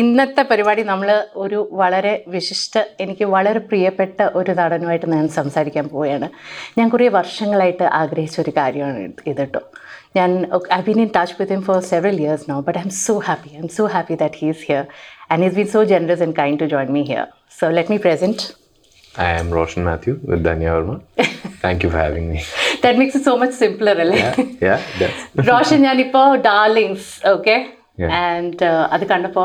ഇന്നത്തെ പരിപാടി നമ്മൾ ഒരു വളരെ വിശിഷ്ട, എനിക്ക് വളരെ പ്രിയപ്പെട്ട ഒരു നടനുമായിട്ട് ഞാൻ സംസാരിക്കാൻ പോവുകയാണ്. ഞാൻ കുറേ വർഷങ്ങളായിട്ട് ആഗ്രഹിച്ചൊരു കാര്യമാണ് ഇത് കേട്ടോ. ഞാൻ I've been in touch with him for several years now, but I'm so happy that he's here and he's been so generous and kind to join me here. So let me present. I am Roshan Matthew with Dhanya Varma. Thank you for having me. That makes it so much simpler, right? Yeah, that's Roshan, yanipo darlings, okay? And അത് കണ്ടപ്പോൾ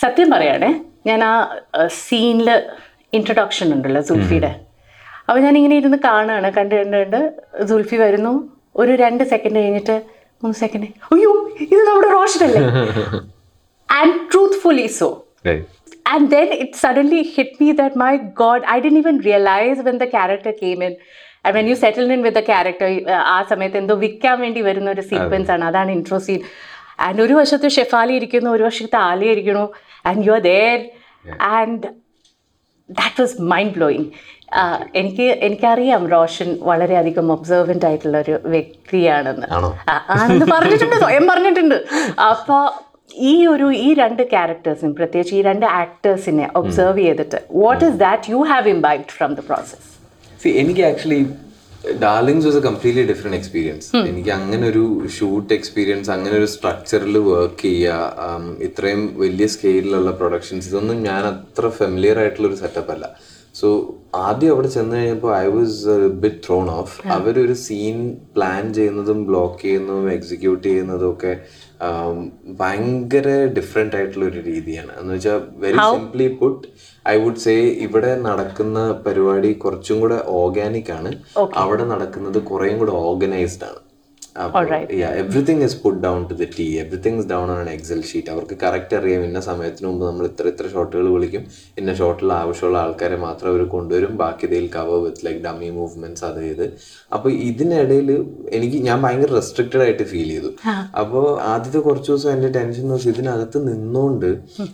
സത്യം പറയുകയാണേ, ഞാൻ ആ സീനിൽ introduction ഉണ്ടല്ലോ സുൽഫിയുടെ, അപ്പോൾ ഞാനിങ്ങനെ ഇരുന്ന് കാണുകയാണ്. കണ്ട് സുൽഫി വരുന്നു. ഒരു 2 സെക്കൻഡ് കഴിഞ്ഞിട്ട് 3 സെക്കൻഡ് അയ്യോ ഇത് നമ്മുടെ റോഷനല്ലേ, and truthfully so. And then it suddenly hit me that my God, I didn't even realise when the character came in. And when you settled in with the character, ആ സമയത്ത് എന്തോ വിൽക്കാൻ വേണ്ടി വരുന്ന ഒരു സീക്വൻസ് ആണ്, അതാണ് ഇൻട്രോ സീൻ. And ഒരു വശത്ത് ഷെഫാലി ഇരിക്കുന്നു, ഒരു വശത്ത് ആലി ഇരിക്കുന്നു, and you are there. And that was mind blowing. എനിക്കറിയാം റോഷൻ വളരെയധികം ഒബ്സർവൻ്റ് ആയിട്ടുള്ള ഒരു വ്യക്തിയാണെന്ന് ആണെന്ന് പറഞ്ഞിട്ടുണ്ട്, സ്വയം പറഞ്ഞിട്ടുണ്ട്. അപ്പോൾ ഈ 2 ക്യാരക്ടേഴ്സിനും, പ്രത്യേകിച്ച് ഈ 2 ആക്ടേഴ്സിനെ ഒബ്സർവ് ചെയ്തിട്ട് what is that you have imbibed from the process? See, എനിക്ക് actually darlings was a completely different experience. എനിക്ക് അങ്ങനെ ഒരു ഷൂട്ട് എക്സ്പീരിയൻസ്, അങ്ങനെ ഒരു സ്ട്രക്ചറിൽ വർക്ക് ചെയ്യുക, ഇത്രയും വലിയ സ്കെയിലുള്ള പ്രൊഡക്ഷൻസ്, ഇതൊന്നും ഞാൻ അത്ര ഫെമിലിയർ ആയിട്ടുള്ളൊരു സെറ്റപ്പ് അല്ല. സോ ആദ്യം അവിടെ ചെന്ന് കഴിഞ്ഞപ്പോൾ I was bit thrown off. അവരൊരു സീൻ പ്ലാൻ ചെയ്യുന്നതും ബ്ലോക്ക് ചെയ്യുന്നതും എക്സിക്യൂട്ട് ചെയ്യുന്നതും ഒക്കെ ഭയങ്കര ഡിഫറെൻ്റ് ആയിട്ടുള്ളൊരു രീതിയാണ്. എന്ന് വെച്ചാൽ very simply put, I would say ഇവിടെ നടക്കുന്ന പരിപാടി കുറച്ചും കൂടെ ഓർഗാനിക് ആണ്, അവിടെ നടക്കുന്നത് കുറേയും കൂടെ ഓർഗനൈസ്ഡ് ആണ്. Everything is put down to the T. Everything is down on an Excel sheet. അവർക്ക് കറക്റ്റ് അറിയാം ഇന്ന സമയത്തിന് മുമ്പ് നമ്മൾ ഇത്ര ഷോട്ടുകൾ വിളിക്കും, ഇന്ന ഷോട്ടിൽ ആവശ്യമുള്ള ആൾക്കാരെ മാത്രം അവർ കൊണ്ടുവരും, ബാക്കി ഇതിൽ cover with like dummy movements അത് ചെയ്ത്. അപ്പോൾ ഇതിനിടയിൽ ഞാൻ ഭയങ്കര റെസ്ട്രിക്റ്റഡ് ആയിട്ട് ഫീൽ ചെയ്തു. അപ്പോൾ ആദ്യത്തെ കുറച്ച് ദിവസം എൻ്റെ ടെൻഷൻ എന്ന് വെച്ചാൽ ഇതിനകത്ത് നിന്നുകൊണ്ട്,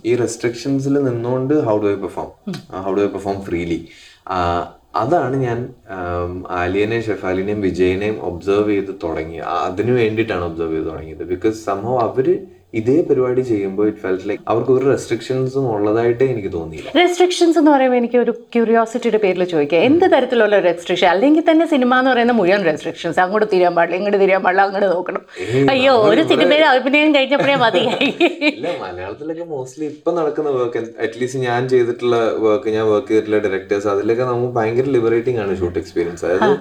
ഈ റെസ്ട്രിക്ഷൻസിൽ നിന്നുകൊണ്ട് how do I perform freely. അതാണ് ഞാൻ ആലിയനെയും ഷെഫാലിനെയും വിജയനെയും ഒബ്സർവ് ചെയ്ത് തുടങ്ങിയത്. അതിനു വേണ്ടിയിട്ടാണ് ഒബ്സർവ് ചെയ്ത് തുടങ്ങിയത്. ബിക്കോസ് സംഭവം അവർ ഇതേ പരിപാടി ചെയ്യുമ്പോൾ ഇറ്റ് ഫെൽറ്റ് ലൈക്ക് അവർക്ക് ഒരു റെസ്ട്രിക്ഷൻസും ഉള്ളതായിട്ടേ എനിക്ക് തോന്നിയില്ല. റെസ്ട്രിക്ഷൻസ് എന്ന് പറയുമ്പോൾ എനിക്ക് ഒരു ക്യൂരിയോസിറ്റിയുടെ പേരിൽ ചോദിക്കാം, എന്ത് തരത്തിലുള്ള റെസ്ട്രിക്ഷൻ? അല്ലെങ്കിൽ തന്നെ സിനിമ എന്ന് പറയുന്ന മുഴുവൻ റെസ്ട്രിക്ഷൻസ്, അങ്ങോട്ട് തിരിയാൻ പാടില്ല, ഇങ്ങോട്ട് തിരിയാൻ പാടില്ല, അങ്ങോട്ട് നോക്കണം, അയ്യോ ഒരു സിനിമയിൽ അഭിനയം കഴിഞ്ഞപ്പോഴേ മതി. ഇല്ല, മലയാളത്തിലൊക്കെ മോസ്റ്റ്ലി ഇപ്പം നടക്കുന്ന വർക്ക്, അറ്റ്ലീസ്റ്റ് ഞാൻ ചെയ്തിട്ടുള്ള വർക്ക്, ഞാൻ വർക്ക് ചെയ്തിട്ടുള്ള ഡയറക്ടേഴ്സ്, അതിലൊക്കെ നമുക്ക് ഭയങ്കര ലിബറേറ്റിംഗ് ആണ് ഷൂട്ട് എക്സ്പീരിയൻസ്. അതായത്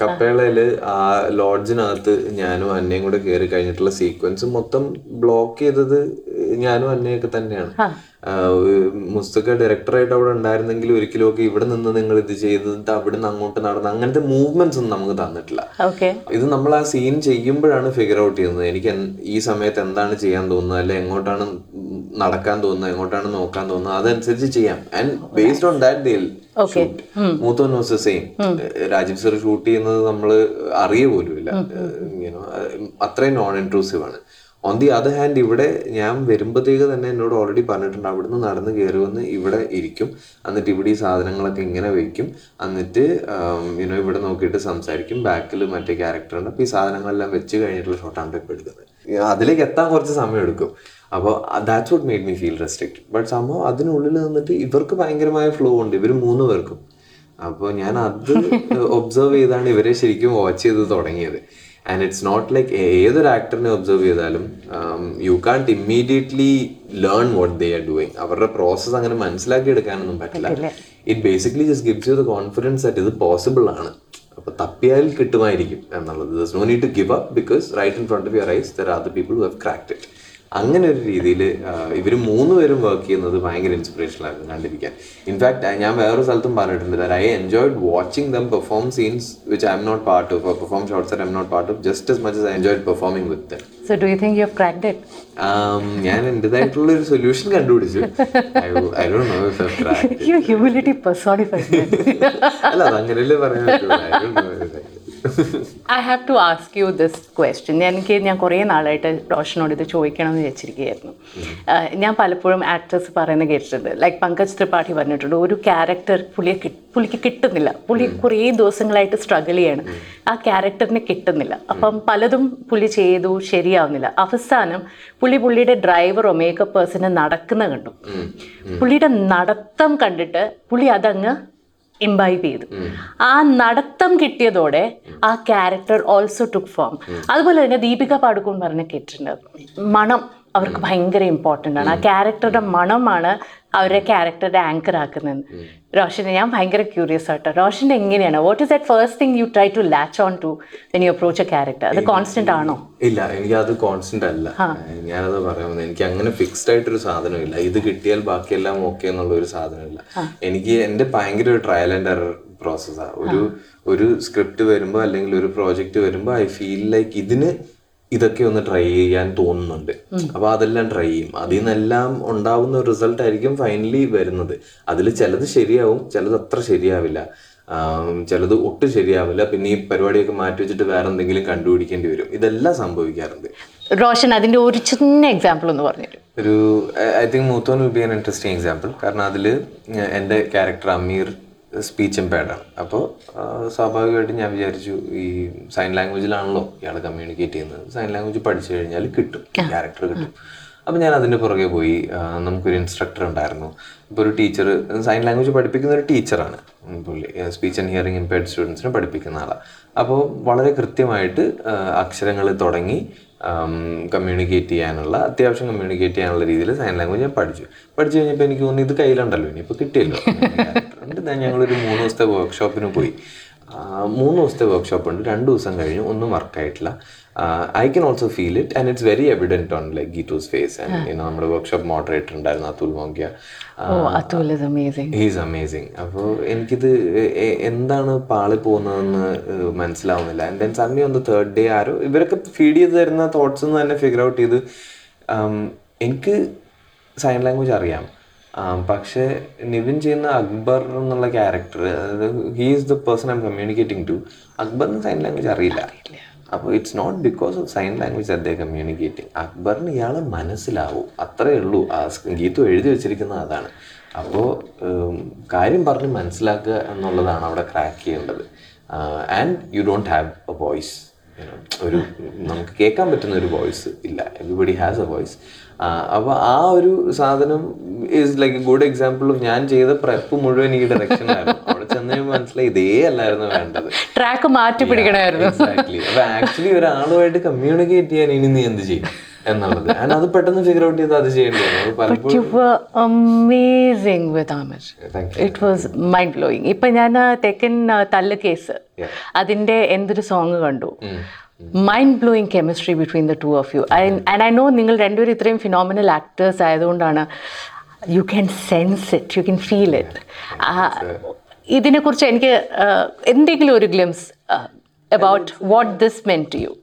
കപ്പേളയില് ആ ലോഡ്ജിനകത്ത് ഞാനും അന്നയും കൂടെ കയറി കഴിഞ്ഞിട്ടുള്ള സീക്വൻസ് മൊത്തം ബ്ലോക്ക് ചെയ്തത് ഞാനും അന്നയൊക്കെ തന്നെയാണ്. മുസ്തഫ ഡയറക്ടറായിട്ട് അവിടെ ഉണ്ടായിരുന്നെങ്കിൽ ഒരിക്കലും ഒക്കെ ഇവിടെ നിന്ന് നിങ്ങൾ ഇത് ചെയ്തിട്ട് അവിടെ നിന്ന് അങ്ങോട്ട് നടന്ന് അങ്ങനത്തെ മൂവ്മെന്റ്സ് ഒന്നും നമുക്ക് തന്നിട്ടില്ല. ഇത് നമ്മൾ ആ സീൻ ചെയ്യുമ്പോഴാണ് ഫിഗർ ഔട്ട് ചെയ്യുന്നത്, എനിക്ക് ഈ സമയത്ത് എന്താണ് ചെയ്യാൻ തോന്നുന്നത്, അല്ലെ എങ്ങോട്ടാണ് നടക്കാൻ തോന്നുന്നത്, എങ്ങോട്ടാണ് നോക്കാൻ തോന്നുന്നത്, അതനുസരിച്ച് ചെയ്യാം. And based on that Dil Moothon was the same. Rajeev sir shoot ചെയ്യുന്നത് നമ്മൾ അറിയ പോലും ഇല്ല, അത്രയും നോൺ ഇൻട്രൂസീവ് ആണ്. ഓൺ ദി അതർ ഹാൻഡ് ഇവിടെ ഞാൻ വരുമ്പോഴത്തേക്ക് തന്നെ എന്നോട് ഓൾറെഡി പറഞ്ഞിട്ടുണ്ട്, അവിടുന്ന് നടന്ന് കയറി വന്ന് ഇവിടെ ഇരിക്കും, എന്നിട്ട് ഇവിടെ ഈ സാധനങ്ങളൊക്കെ ഇങ്ങനെ വയ്ക്കും, എന്നിട്ട് ഇവിടെ നോക്കിയിട്ട് സംസാരിക്കും, ബാക്കിൽ മറ്റേ ക്യാരക്ടറുണ്ട്, അപ്പോൾ ഈ സാധനങ്ങളെല്ലാം വെച്ച് കഴിഞ്ഞിട്ടുള്ള ഷോട്ടാണ് ഇപ്പോൾ എടുക്കുന്നത്. അതിലേക്ക് എത്താൻ കുറച്ച് സമയം എടുക്കും. അപ്പോൾ that's what made me feel restricted. But സംഭവം അതിനുള്ളിൽ നിന്നിട്ട് ഇവർക്ക് ഭയങ്കരമായ ഫ്ലോ ഉണ്ട്, ഇവർ 3 പേർക്കും. അപ്പോൾ ഞാൻ അത് ഒബ്സർവ് ചെയ്താണ് ഇവരെ ശരിക്കും വാച്ച് ചെയ്ത് തുടങ്ങിയത്. And it's not like ഏതൊരു ആക്ടറിനെ ഒബ്സർവ് ചെയ്താലും you can't immediately learn what they are doing. അവരുടെ പ്രോസസ്സ് അങ്ങനെ മനസ്സിലാക്കി എടുക്കാനൊന്നും പറ്റില്ല. It basically just gives you the confidence that ഇത് പോസിബിൾ ആണ്, അപ്പോൾ തപ്പിയാൽ കിട്ടുമായിരിക്കും എന്നുള്ളത്. There's no need to give up because right in front of your eyes there are the people who have cracked it. അങ്ങനെ ഒരു രീതിയിൽ ഇവർ 3 പേരും വർക്ക് ചെയ്യുന്നത് ഭയങ്കര ഇൻസ്പിറേഷനായിരുന്നു കണ്ടിരിക്കാൻ. ഇൻഫാക്ട് ഞാൻ വേറൊരു സ്ഥലത്തും പറഞ്ഞിട്ടുണ്ട്, I enjoyed watching them perform scenes which I M not part of, perform shots I M not part of, just as much as I enjoyed performing with them. So do you think you have cracked it? ഞാൻ എൻ്റെതായിട്ടുള്ള ഒരു solution കണ്ടുപിടിച്ചു. I don't know if I have cracked it. Your humility personified. അല്ല, അതങ്ങനെയല്ലേ പറയാൻ പറ്റുള്ളൂ. I don't know if I I have to ask you this question. എനിക്ക് ഞാൻ കുറേ നാളായിട്ട് റോഷനോട് ഇത് ചോദിക്കണമെന്ന് വിചാരിച്ചിരിക്കുകയായിരുന്നു. ഞാൻ പലപ്പോഴും ആക്ട്രസ് പറയുന്ന കേട്ടിട്ടുണ്ട്, ലൈക്ക് പങ്കജ് ത്രിപാഠി പറഞ്ഞിട്ടുണ്ട്, ഒരു ക്യാരക്ടർ പുള്ളിക്ക് കിട്ടുന്നില്ല, പുള്ളി കുറേ ദിവസങ്ങളായിട്ട് സ്ട്രഗിൾ ചെയ്യാണ്, ആ ക്യാരക്ടറിന് കിട്ടുന്നില്ല. അപ്പം പലതും പുള്ളി ചെയ്തു, ശരിയാവുന്നില്ല. അവസാനം പുള്ളിയുടെ ഡ്രൈവറോ മേക്കപ്പ് പേഴ്സണെ നടക്കുന്ന കണ്ടു. പുള്ളിയുടെ നടത്തം കണ്ടിട്ട് പുള്ളി അതങ്ങ് ഇംബൈബ് ചെയ്തു. ആ നടത്തം കിട്ടിയതോടെ ആ ക്യാരക്ടർ ഓൾസോ ടുക്ക് ഫോം. അതുപോലെ തന്നെ ദീപിക പാടുക്കോൺ പറഞ്ഞ കേട്ടിട്ടുണ്ട്, മണം അവർക്ക് ഭയങ്കര ഇമ്പോർട്ടൻ്റ് ആണ്, ആ ക്യാരക്ടറുടെ മണമാണ് അവരെ ക്യാരക്ടറുടെ ആങ്കർ ആക്കുന്നത്. റോഷനെ ഞാൻ ഭയങ്കര ക്യൂരിയസ് ആട്ടോ, റോഷൻ്റെ എങ്ങനെയാണ്, what is that first thing you try to latch on to when you approach a character? അത് കോൺസ്റ്റന്റ് ആണോ? ഇല്ല, എനിക്കത് കോൺസ്റ്റന്റ് അല്ല. ഞാനത് പറയാൻ, എനിക്ക് അങ്ങനെ ഫിക്സ്ഡ് ആയിട്ടൊരു സാധനമില്ല, ഇത് കിട്ടിയാൽ ബാക്കിയെല്ലാം ഓക്കെ എന്നുള്ളൊരു സാധനമില്ല. എനിക്ക് എൻ്റെ ഭയങ്കര ഒരു ട്രയൽ ആൻഡ് എറർ പ്രോസസ്സാണ്. ഒരു സ്ക്രിപ്റ്റ് വരുമ്പോൾ അല്ലെങ്കിൽ ഒരു പ്രോജക്റ്റ് വരുമ്പോൾ ഐ ഫീൽ ലൈക്ക് ഇതിന് ഇതൊക്കെ ഒന്ന് ട്രൈ ചെയ്യാൻ തോന്നുന്നുണ്ട്, അപ്പോൾ അതെല്ലാം ട്രൈ ചെയ്യും. അതിൽ നിന്നെല്ലാം ഉണ്ടാവുന്ന ഒരു റിസൾട്ട് ആയിരിക്കും ഫൈനലി വരുന്നത്. അതിൽ ചിലത് ശരിയാവും, ചിലത് അത്ര ശരിയാവില്ല, ചിലത് ഒട്ടും ശരിയാവില്ല. പിന്നെ ഈ പരിപാടിയൊക്കെ മാറ്റി വെച്ചിട്ട് വേറെ എന്തെങ്കിലും കണ്ടുപിടിക്കേണ്ടി വരും. ഇതെല്ലാം സംഭവിക്കാറുണ്ട്. റോഷൻ, അതിൻ്റെ ഒരു ചിന്ന എക്സാമ്പിൾ ഒന്ന് പറഞ്ഞുതരും. ഒരു I think Moothon will be an interesting example. കാരണം അതിൽ എൻ്റെ ക്യാരക്ടർ അമീർ സ്പീച്ച് ഇംപയർഡാണ്. അപ്പോൾ സ്വാഭാവികമായിട്ട് ഞാൻ വിചാരിച്ചു ഈ സൈൻ ലാംഗ്വേജിലാണല്ലോ ഇയാൾ കമ്മ്യൂണിക്കേറ്റ് ചെയ്യുന്നത്, സൈൻ ലാംഗ്വേജ് പഠിച്ചു കഴിഞ്ഞാൽ കിട്ടും, ക്യാരക്ടർ കിട്ടും. അപ്പോൾ ഞാൻ അതിൻ്റെ പുറകെ പോയി. നമുക്കൊരു ഇൻസ്ട്രക്ടർ ഉണ്ടായിരുന്നു. ഇപ്പോൾ ഒരു ടീച്ചർ, സൈൻ ലാംഗ്വേജ് പഠിപ്പിക്കുന്ന ഒരു ടീച്ചറാണ് പുള്ളി, സ്പീച്ച് ആൻഡ് ഹിയറിംഗ് ഇംപയർഡ് സ്റ്റുഡൻസിനെ പഠിപ്പിക്കുന്ന ആളാണ്. അപ്പോൾ വളരെ കൃത്യമായിട്ട് അക്ഷരങ്ങൾ തുടങ്ങി കമ്മ്യൂണിക്കേറ്റ് ചെയ്യാനുള്ള, അത്യാവശ്യം കമ്മ്യൂണിക്കേറ്റ് ചെയ്യാനുള്ള രീതിയിൽ സൈൻ ലാംഗ്വേജ് ഞാൻ പഠിച്ചു കഴിഞ്ഞപ്പോൾ എനിക്ക് തോന്നുന്നു ഇത് കയ്യിലുണ്ടല്ലോ, ഇനിയിപ്പോൾ കിട്ടിയല്ലോ. ഞങ്ങളൊരു 3 ദിവസത്തെ വർക്ക്ഷോപ്പിന് പോയി. 3 ദിവസത്തെ വർക്ക്ഷോപ്പ് ഉണ്ട്, 2 ദിവസം കഴിഞ്ഞു, ഒന്നും വർക്കായിട്ടില്ല. I can also feel it and it's very evident on like Geetu's face. നമ്മുടെ വർക്ക്ഷോപ്പ് മോഡറേറ്റർ ഉണ്ടായിരുന്നു അതുൽ മോങ്കിയ. Atul is amazing. അപ്പോൾ എനിക്കിത് എന്താണ് പാളി പോകുന്നതെന്ന് മനസ്സിലാവുന്നില്ല. And then സഡ്ലി on the third day ആരോ ഇവരൊക്കെ ഫീഡ് ചെയ്ത് തരുന്ന തോട്ട്സ് എന്ന് തന്നെ ഫിഗർ ഔട്ട് ചെയ്ത്, എനിക്ക് സൈൻ ലാംഗ്വേജ് അറിയാം, പക്ഷേ നിവിൻ ചെയ്യുന്ന അക്ബർ എന്നുള്ള character, he is the person I'm communicating to, അക്ബറിന് സൈൻ ലാംഗ്വേജ് അറിയില്ല. അപ്പോൾ it's not because of sign language അതേ കമ്മ്യൂണിക്കേറ്റിംഗ്, അക്ബറിന് ഇയാളെ മനസ്സിലാവും, അത്രയേ ഉള്ളൂ. ആ ഗീതു എഴുതി വെച്ചിരിക്കുന്ന അതാണ്. അപ്പോൾ കാര്യം പറഞ്ഞ് മനസ്സിലാക്കുക എന്നുള്ളതാണ് അവിടെ ക്രാക്ക് ചെയ്യേണ്ടത്. And you don't have a voice, ഒരു നമുക്ക് കേൾക്കാൻ പറ്റുന്ന ഒരു വോയിസ് ഇല്ല. Everybody has a voice. അപ്പോൾ ആ ഒരു സാധനം is like a good example of ഞാൻ ചെയ്ത പ്രെപ്പ് മുഴുവൻ ഈ ഡയറക്ഷനായിരുന്നു. അവിടെ ചെന്ന് കഴിയുമ്പോൾ മനസ്സിലായി ഇതേ അല്ലായിരുന്നു വേണ്ടത്, ട്രാക്ക് മാറ്റി പിടിക്കണമായിരുന്നു. എക്സാക്ട്ലി. അപ്പോൾ ആക്ച്വലി ഒരാളുമായിട്ട് കമ്മ്യൂണിക്കേറ്റ് ചെയ്യാൻ ഇനി നീ എന്ത് ചെയ്യും എന്നുള്ളത്, ഞാൻ അത് പെട്ടെന്ന് ഫിഗർ ഔട്ട് ചെയ്ത് അത് ചെയ്യേണ്ടതാണ് പലപ്പോഴും. It was mind blowing. ഇപ്പം ഞാൻ തെക്കൻ തല്ല് കേസ് അതിൻ്റെ എന്തൊരു സോങ് കണ്ടു, mind blowing chemistry between the two of you. And I know ningal rendu veru itrayum phenomenal actors ayadondana you can sense it, you can feel it. Idine kurichu enike endekil oru glimpse about what this meant to you.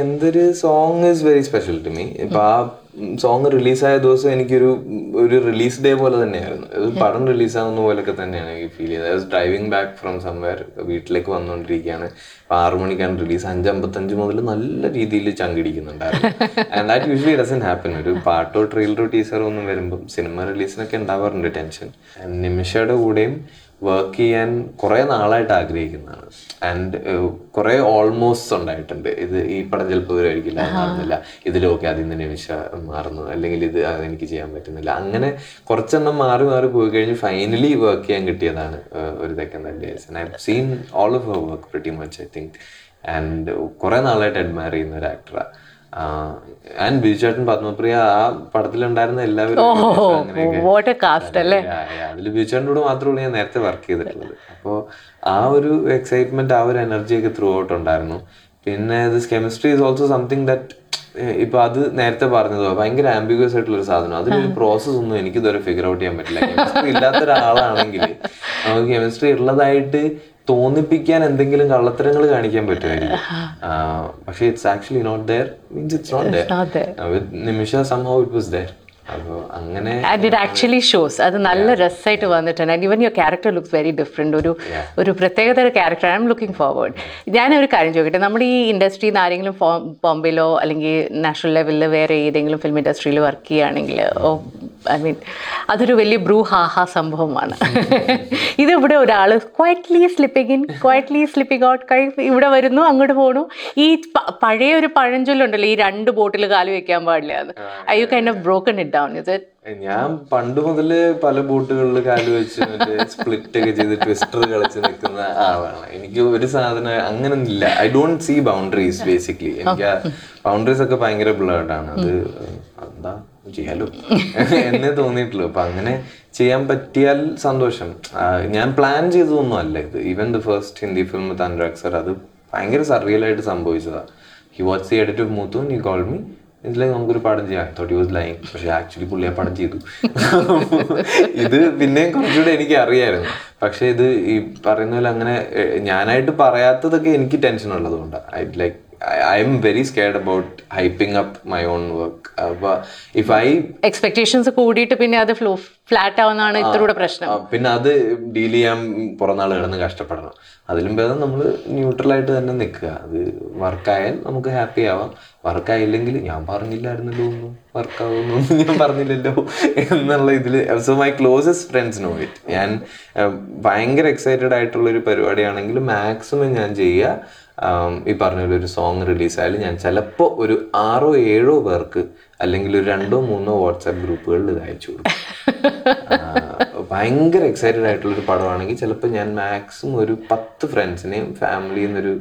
എന്തൊരു song is very special to me. ഇപ്പം ആ song റിലീസായ ദിവസം എനിക്കൊരു release day പോലെ തന്നെയായിരുന്നു. ഒരു പടം റിലീസാകുന്ന പോലെയൊക്കെ തന്നെയാണ് എനിക്ക് ഫീൽ ചെയ്തത്. I was driving back from somewhere, വീട്ടിലേക്ക് വന്നുകൊണ്ടിരിക്കുകയാണ്. ഇപ്പം 6 മണിക്കാണ് റിലീസ്, 5:55 മുതൽ നല്ല രീതിയിൽ ചങ്കിടിക്കുന്നുണ്ടായിരുന്നു. And that usually doesn't happen. ഒരു പാട്ടോ ട്രെയിലറോ ടീസറോ ഒന്നും വരുമ്പം സിനിമ റിലീസിനൊക്കെ ഉണ്ടാവാറുണ്ട് ടെൻഷൻ. നിമിഷയുടെ കൂടെയും വർക്ക് ചെയ്യാൻ കുറേ നാളായിട്ട് ആഗ്രഹിക്കുന്നതാണ്. ആൻഡ് കുറേ ഓൾമോസ്റ്റ് ഉണ്ടായിട്ടുണ്ട്. ഇത് ഈ പടം ചിലപ്പോൾ ആയിരിക്കില്ല, മാറുന്നില്ല, ഇതിലൊക്കെ അതിൽ നിന്ന് നിമിഷ മാറുന്നു, അല്ലെങ്കിൽ ഇത് അതെനിക്ക് ചെയ്യാൻ പറ്റുന്നില്ല, അങ്ങനെ കുറച്ചെണ്ണം മാറി പോയി കഴിഞ്ഞ് ഫൈനലി വർക്ക് ചെയ്യാൻ കിട്ടിയതാണ് ഒരു തെക്കൻ തല്ല്. And I have seen all of her work pretty much I think. And കുറേ നാളായിട്ട് അഡ്മയർ ചെയ്യുന്ന ഒരു ആക്ടറാണ്. ആൻഡ് ബിജുചേട്ടൻ, പത്മപ്രിയ, ആ പടത്തിലുണ്ടായിരുന്ന എല്ലാവരും അതിൽ ബിജുചേട്ടൻ്റെ കൂടെ മാത്രമേ ഞാൻ നേരത്തെ വർക്ക് ചെയ്തിട്ടുള്ളത്. അപ്പോൾ ആ ഒരു എക്സൈറ്റ്മെന്റ്, ആ ഒരു എനർജിയൊക്കെ ത്രൂ ഔട്ട് ഉണ്ടായിരുന്നു. പിന്നെ this chemistry is also something that, ഇപ്പൊ അത് നേരത്തെ പറഞ്ഞതോ, ഭയങ്കര ആംബിഗ്വസ് ആയിട്ടുള്ള ഒരു സാധനം. അതിനൊരു പ്രോസസ് ഒന്നും എനിക്ക് ഇതുവരെ ഫിഗർ ഔട്ട് ചെയ്യാൻ പറ്റില്ല. കെമിസ്ട്രി ഇല്ലാത്ത ഒരാളാണെങ്കിൽ നമുക്ക് കെമിസ്ട്രി ഉള്ളതായിട്ട് തോന്നിപ്പിക്കാൻ എന്തെങ്കിലും കള്ളത്തരങ്ങൾ കാണിക്കാൻ പറ്റുമായിരുന്നു, പക്ഷേ it's actually not there, means it's not there. With Nimisha somehow it was there. And it actually shows. That's a very good. And even your character looks very different. I'm looking forward. Industry, Bombay, national level, film industry, work. I mean, that's a very brouhaha sambhavamana. This is quietly slipping in, quietly slipping out. Are you kind of broken it down, is it? I don't see boundaries basically. Boundaries are blurred. Hello. എന്നെ തോന്നിയിട്ടുള്ളൂ. അപ്പൊ അങ്ങനെ ചെയ്യാൻ പറ്റിയാൽ സന്തോഷം. ഞാൻ plan ചെയ്തതൊന്നും അല്ല ഇത്. Even the first Hindi film Anurag sir അത് ഭയങ്കര സർറിയൽ ആയിട്ട് സംഭവിച്ചതാ. He watch the edit of Moothon and he called me. ഇതിലേക്ക് നമുക്കൊരു പടം ചെയ്യാം. Thought he was lying. പക്ഷെ ആക്ച്വലി പുള്ളി ആ പടം ചെയ്തു. ഇത് പിന്നെയും കുറച്ചുകൂടെ എനിക്ക് അറിയായിരുന്നു. പക്ഷെ ഇത് ഈ പറയുന്ന പോലെ അങ്ങനെ ഞാനായിട്ട് പറയാത്തതൊക്കെ എനിക്ക് ടെൻഷൻ ഉള്ളതുകൊണ്ടാണ്. I am very scared about hyping up my own work. But if I... Expectations are coded to be flat down and it's a problem. Then that's the deal I'm going to do. That's why we're neutral. Work is we're happy. Work is so my closest friends know it. I'm excited about maximum ഈ പറഞ്ഞ പോലെ ഒരു song റിലീസായാലും ഞാൻ ചിലപ്പോൾ ഒരു 6 or 7 പേർക്ക് അല്ലെങ്കിൽ ഒരു 2 or 3 വാട്സാപ്പ് ഗ്രൂപ്പുകളിൽ ഇത് അയച്ചു കൊടുക്കും. ഭയങ്കര എക്സൈറ്റഡ് ആയിട്ടുള്ളൊരു പടമാണെങ്കിൽ ചിലപ്പോൾ ഞാൻ മാക്സിമം ഒരു 10 ഫ്രണ്ട്സിനെയും ഫാമിലിയിൽ നിന്നൊരു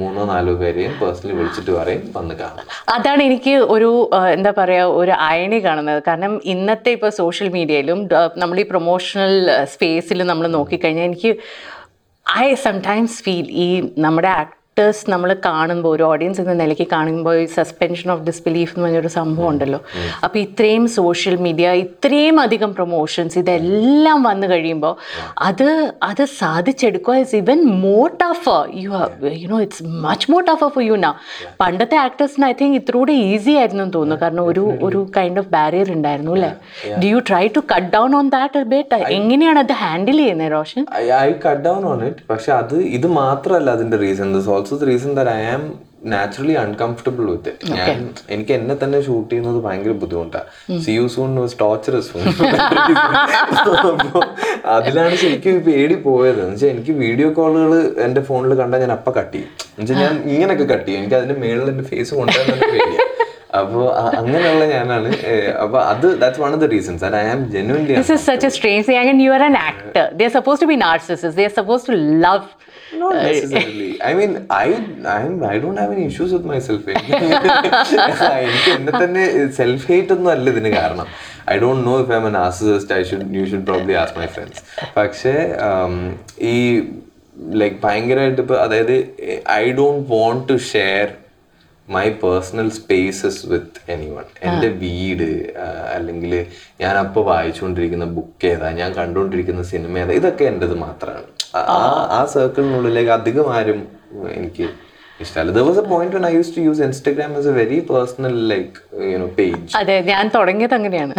3 or 4 പേരെയും പേഴ്സണലി വിളിച്ചിട്ട് പറയും വന്ന് കാണാം. അതാണ് എനിക്ക് ഒരു എന്താ പറയുക ഒരു അയണി കാണുന്നത്. കാരണം ഇന്നത്തെ ഇപ്പോൾ സോഷ്യൽ മീഡിയയിലും നമ്മൾ ഈ പ്രൊമോഷണൽ സ്പേസിലും നമ്മൾ നോക്കിക്കഴിഞ്ഞാൽ എനിക്ക് I sometimes feel ഈ നമ്മുടെ ആക്ടേഴ്സ് നമ്മൾ കാണുമ്പോൾ ഒരു ഓഡിയൻസ് എന്ന നിലയ്ക്ക് കാണുമ്പോൾ ഈ സസ്പെൻഷൻ ഓഫ് ഡിസ്ബിലീഫ് എന്ന് പറഞ്ഞൊരു സംഭവം ഉണ്ടല്ലോ. അപ്പോൾ ഇത്രയും സോഷ്യൽ മീഡിയ, ഇത്രയും അധികം പ്രൊമോഷൻസ്, ഇതെല്ലാം വന്നു കഴിയുമ്പോൾ അത് സാധിച്ചെടുക്കുക is even more tougher. You know it's much more tougher for you now. പണ്ടത്തെ ആക്ടേഴ്സിന് ഐ തിങ്ക് ഇത്രൂടെ ഈസി ആയിരുന്നു എന്ന് തോന്നുന്നു. കാരണം ഒരു കൈൻഡ് ഓഫ് ബാരിയർ ഉണ്ടായിരുന്നു അല്ലേ? Do you try to cut down on that a bit? എങ്ങനെയാണ് അത് ഹാൻഡിൽ ചെയ്യുന്നത് Roshan? I cut down on it. പക്ഷെ ഇത് മാത്രമല്ല അതിൻ്റെ reason. Also the reason that I am naturally uncomfortable with it. എനിക്ക് എന്നെ തന്നെ ഷൂട്ട് ചെയ്യുന്നത് ഭയങ്കര ബുദ്ധിമുട്ടാണ്. See you soon was torturous for me. അതിലാണ് ശരിക്കും പേടി പോയത്. എന്നുവെച്ചാൽ എനിക്ക് വീഡിയോ കോളുകൾ എൻ്റെ ഫോണിൽ കണ്ടാൽ ഞാൻ അപ്പം കട്ട് ചെയ്യും. എന്നുവെച്ചാൽ ഞാൻ ഇങ്ങനെയൊക്കെ കട്ട് ചെയ്യും. എനിക്ക് അതിൻ്റെ മേളിൽ എൻ്റെ ഫേസ് കൊണ്ടുവരാൻ പേടിയാണ്. അപ്പോൾ അങ്ങനെയുള്ള ഞാനാണ്. അപ്പോൾ that's one of the reasons that I am genuinely This is such a strange thing. And you are an actor. They are supposed to be narcissists. They are supposed to love. Not necessarily. I mean, I don't have any issues with myself. Self-hate ഒന്നും അല്ല ഇതിന് കാരണം. I don't know if I'm a narcissist. You should probably ask my friends. പക്ഷേ ഈ like ഭയങ്കരമായിട്ട് ഇപ്പോൾ അതായത് I don't want to share my personal spaces with anyone. എൻ്റെ വീട് അല്ലെങ്കിൽ ഞാൻ അപ്പോൾ വായിച്ചുകൊണ്ടിരിക്കുന്ന ബുക്ക് ഏതാ, ഞാൻ കണ്ടുകൊണ്ടിരിക്കുന്ന സിനിമ ഏതാ, ഇതൊക്കെ എൻ്റെത് മാത്രമാണ്. ആ സർക്കിളിനുള്ളിലേക്ക് അധികം ആരും എനിക്ക് ഇഷ്ടമല്ല. There was a point when I used to use Instagram as a very personal page. അതെ, ഞാൻ തുടങ്ങിയത് അങ്ങനെയാണ്.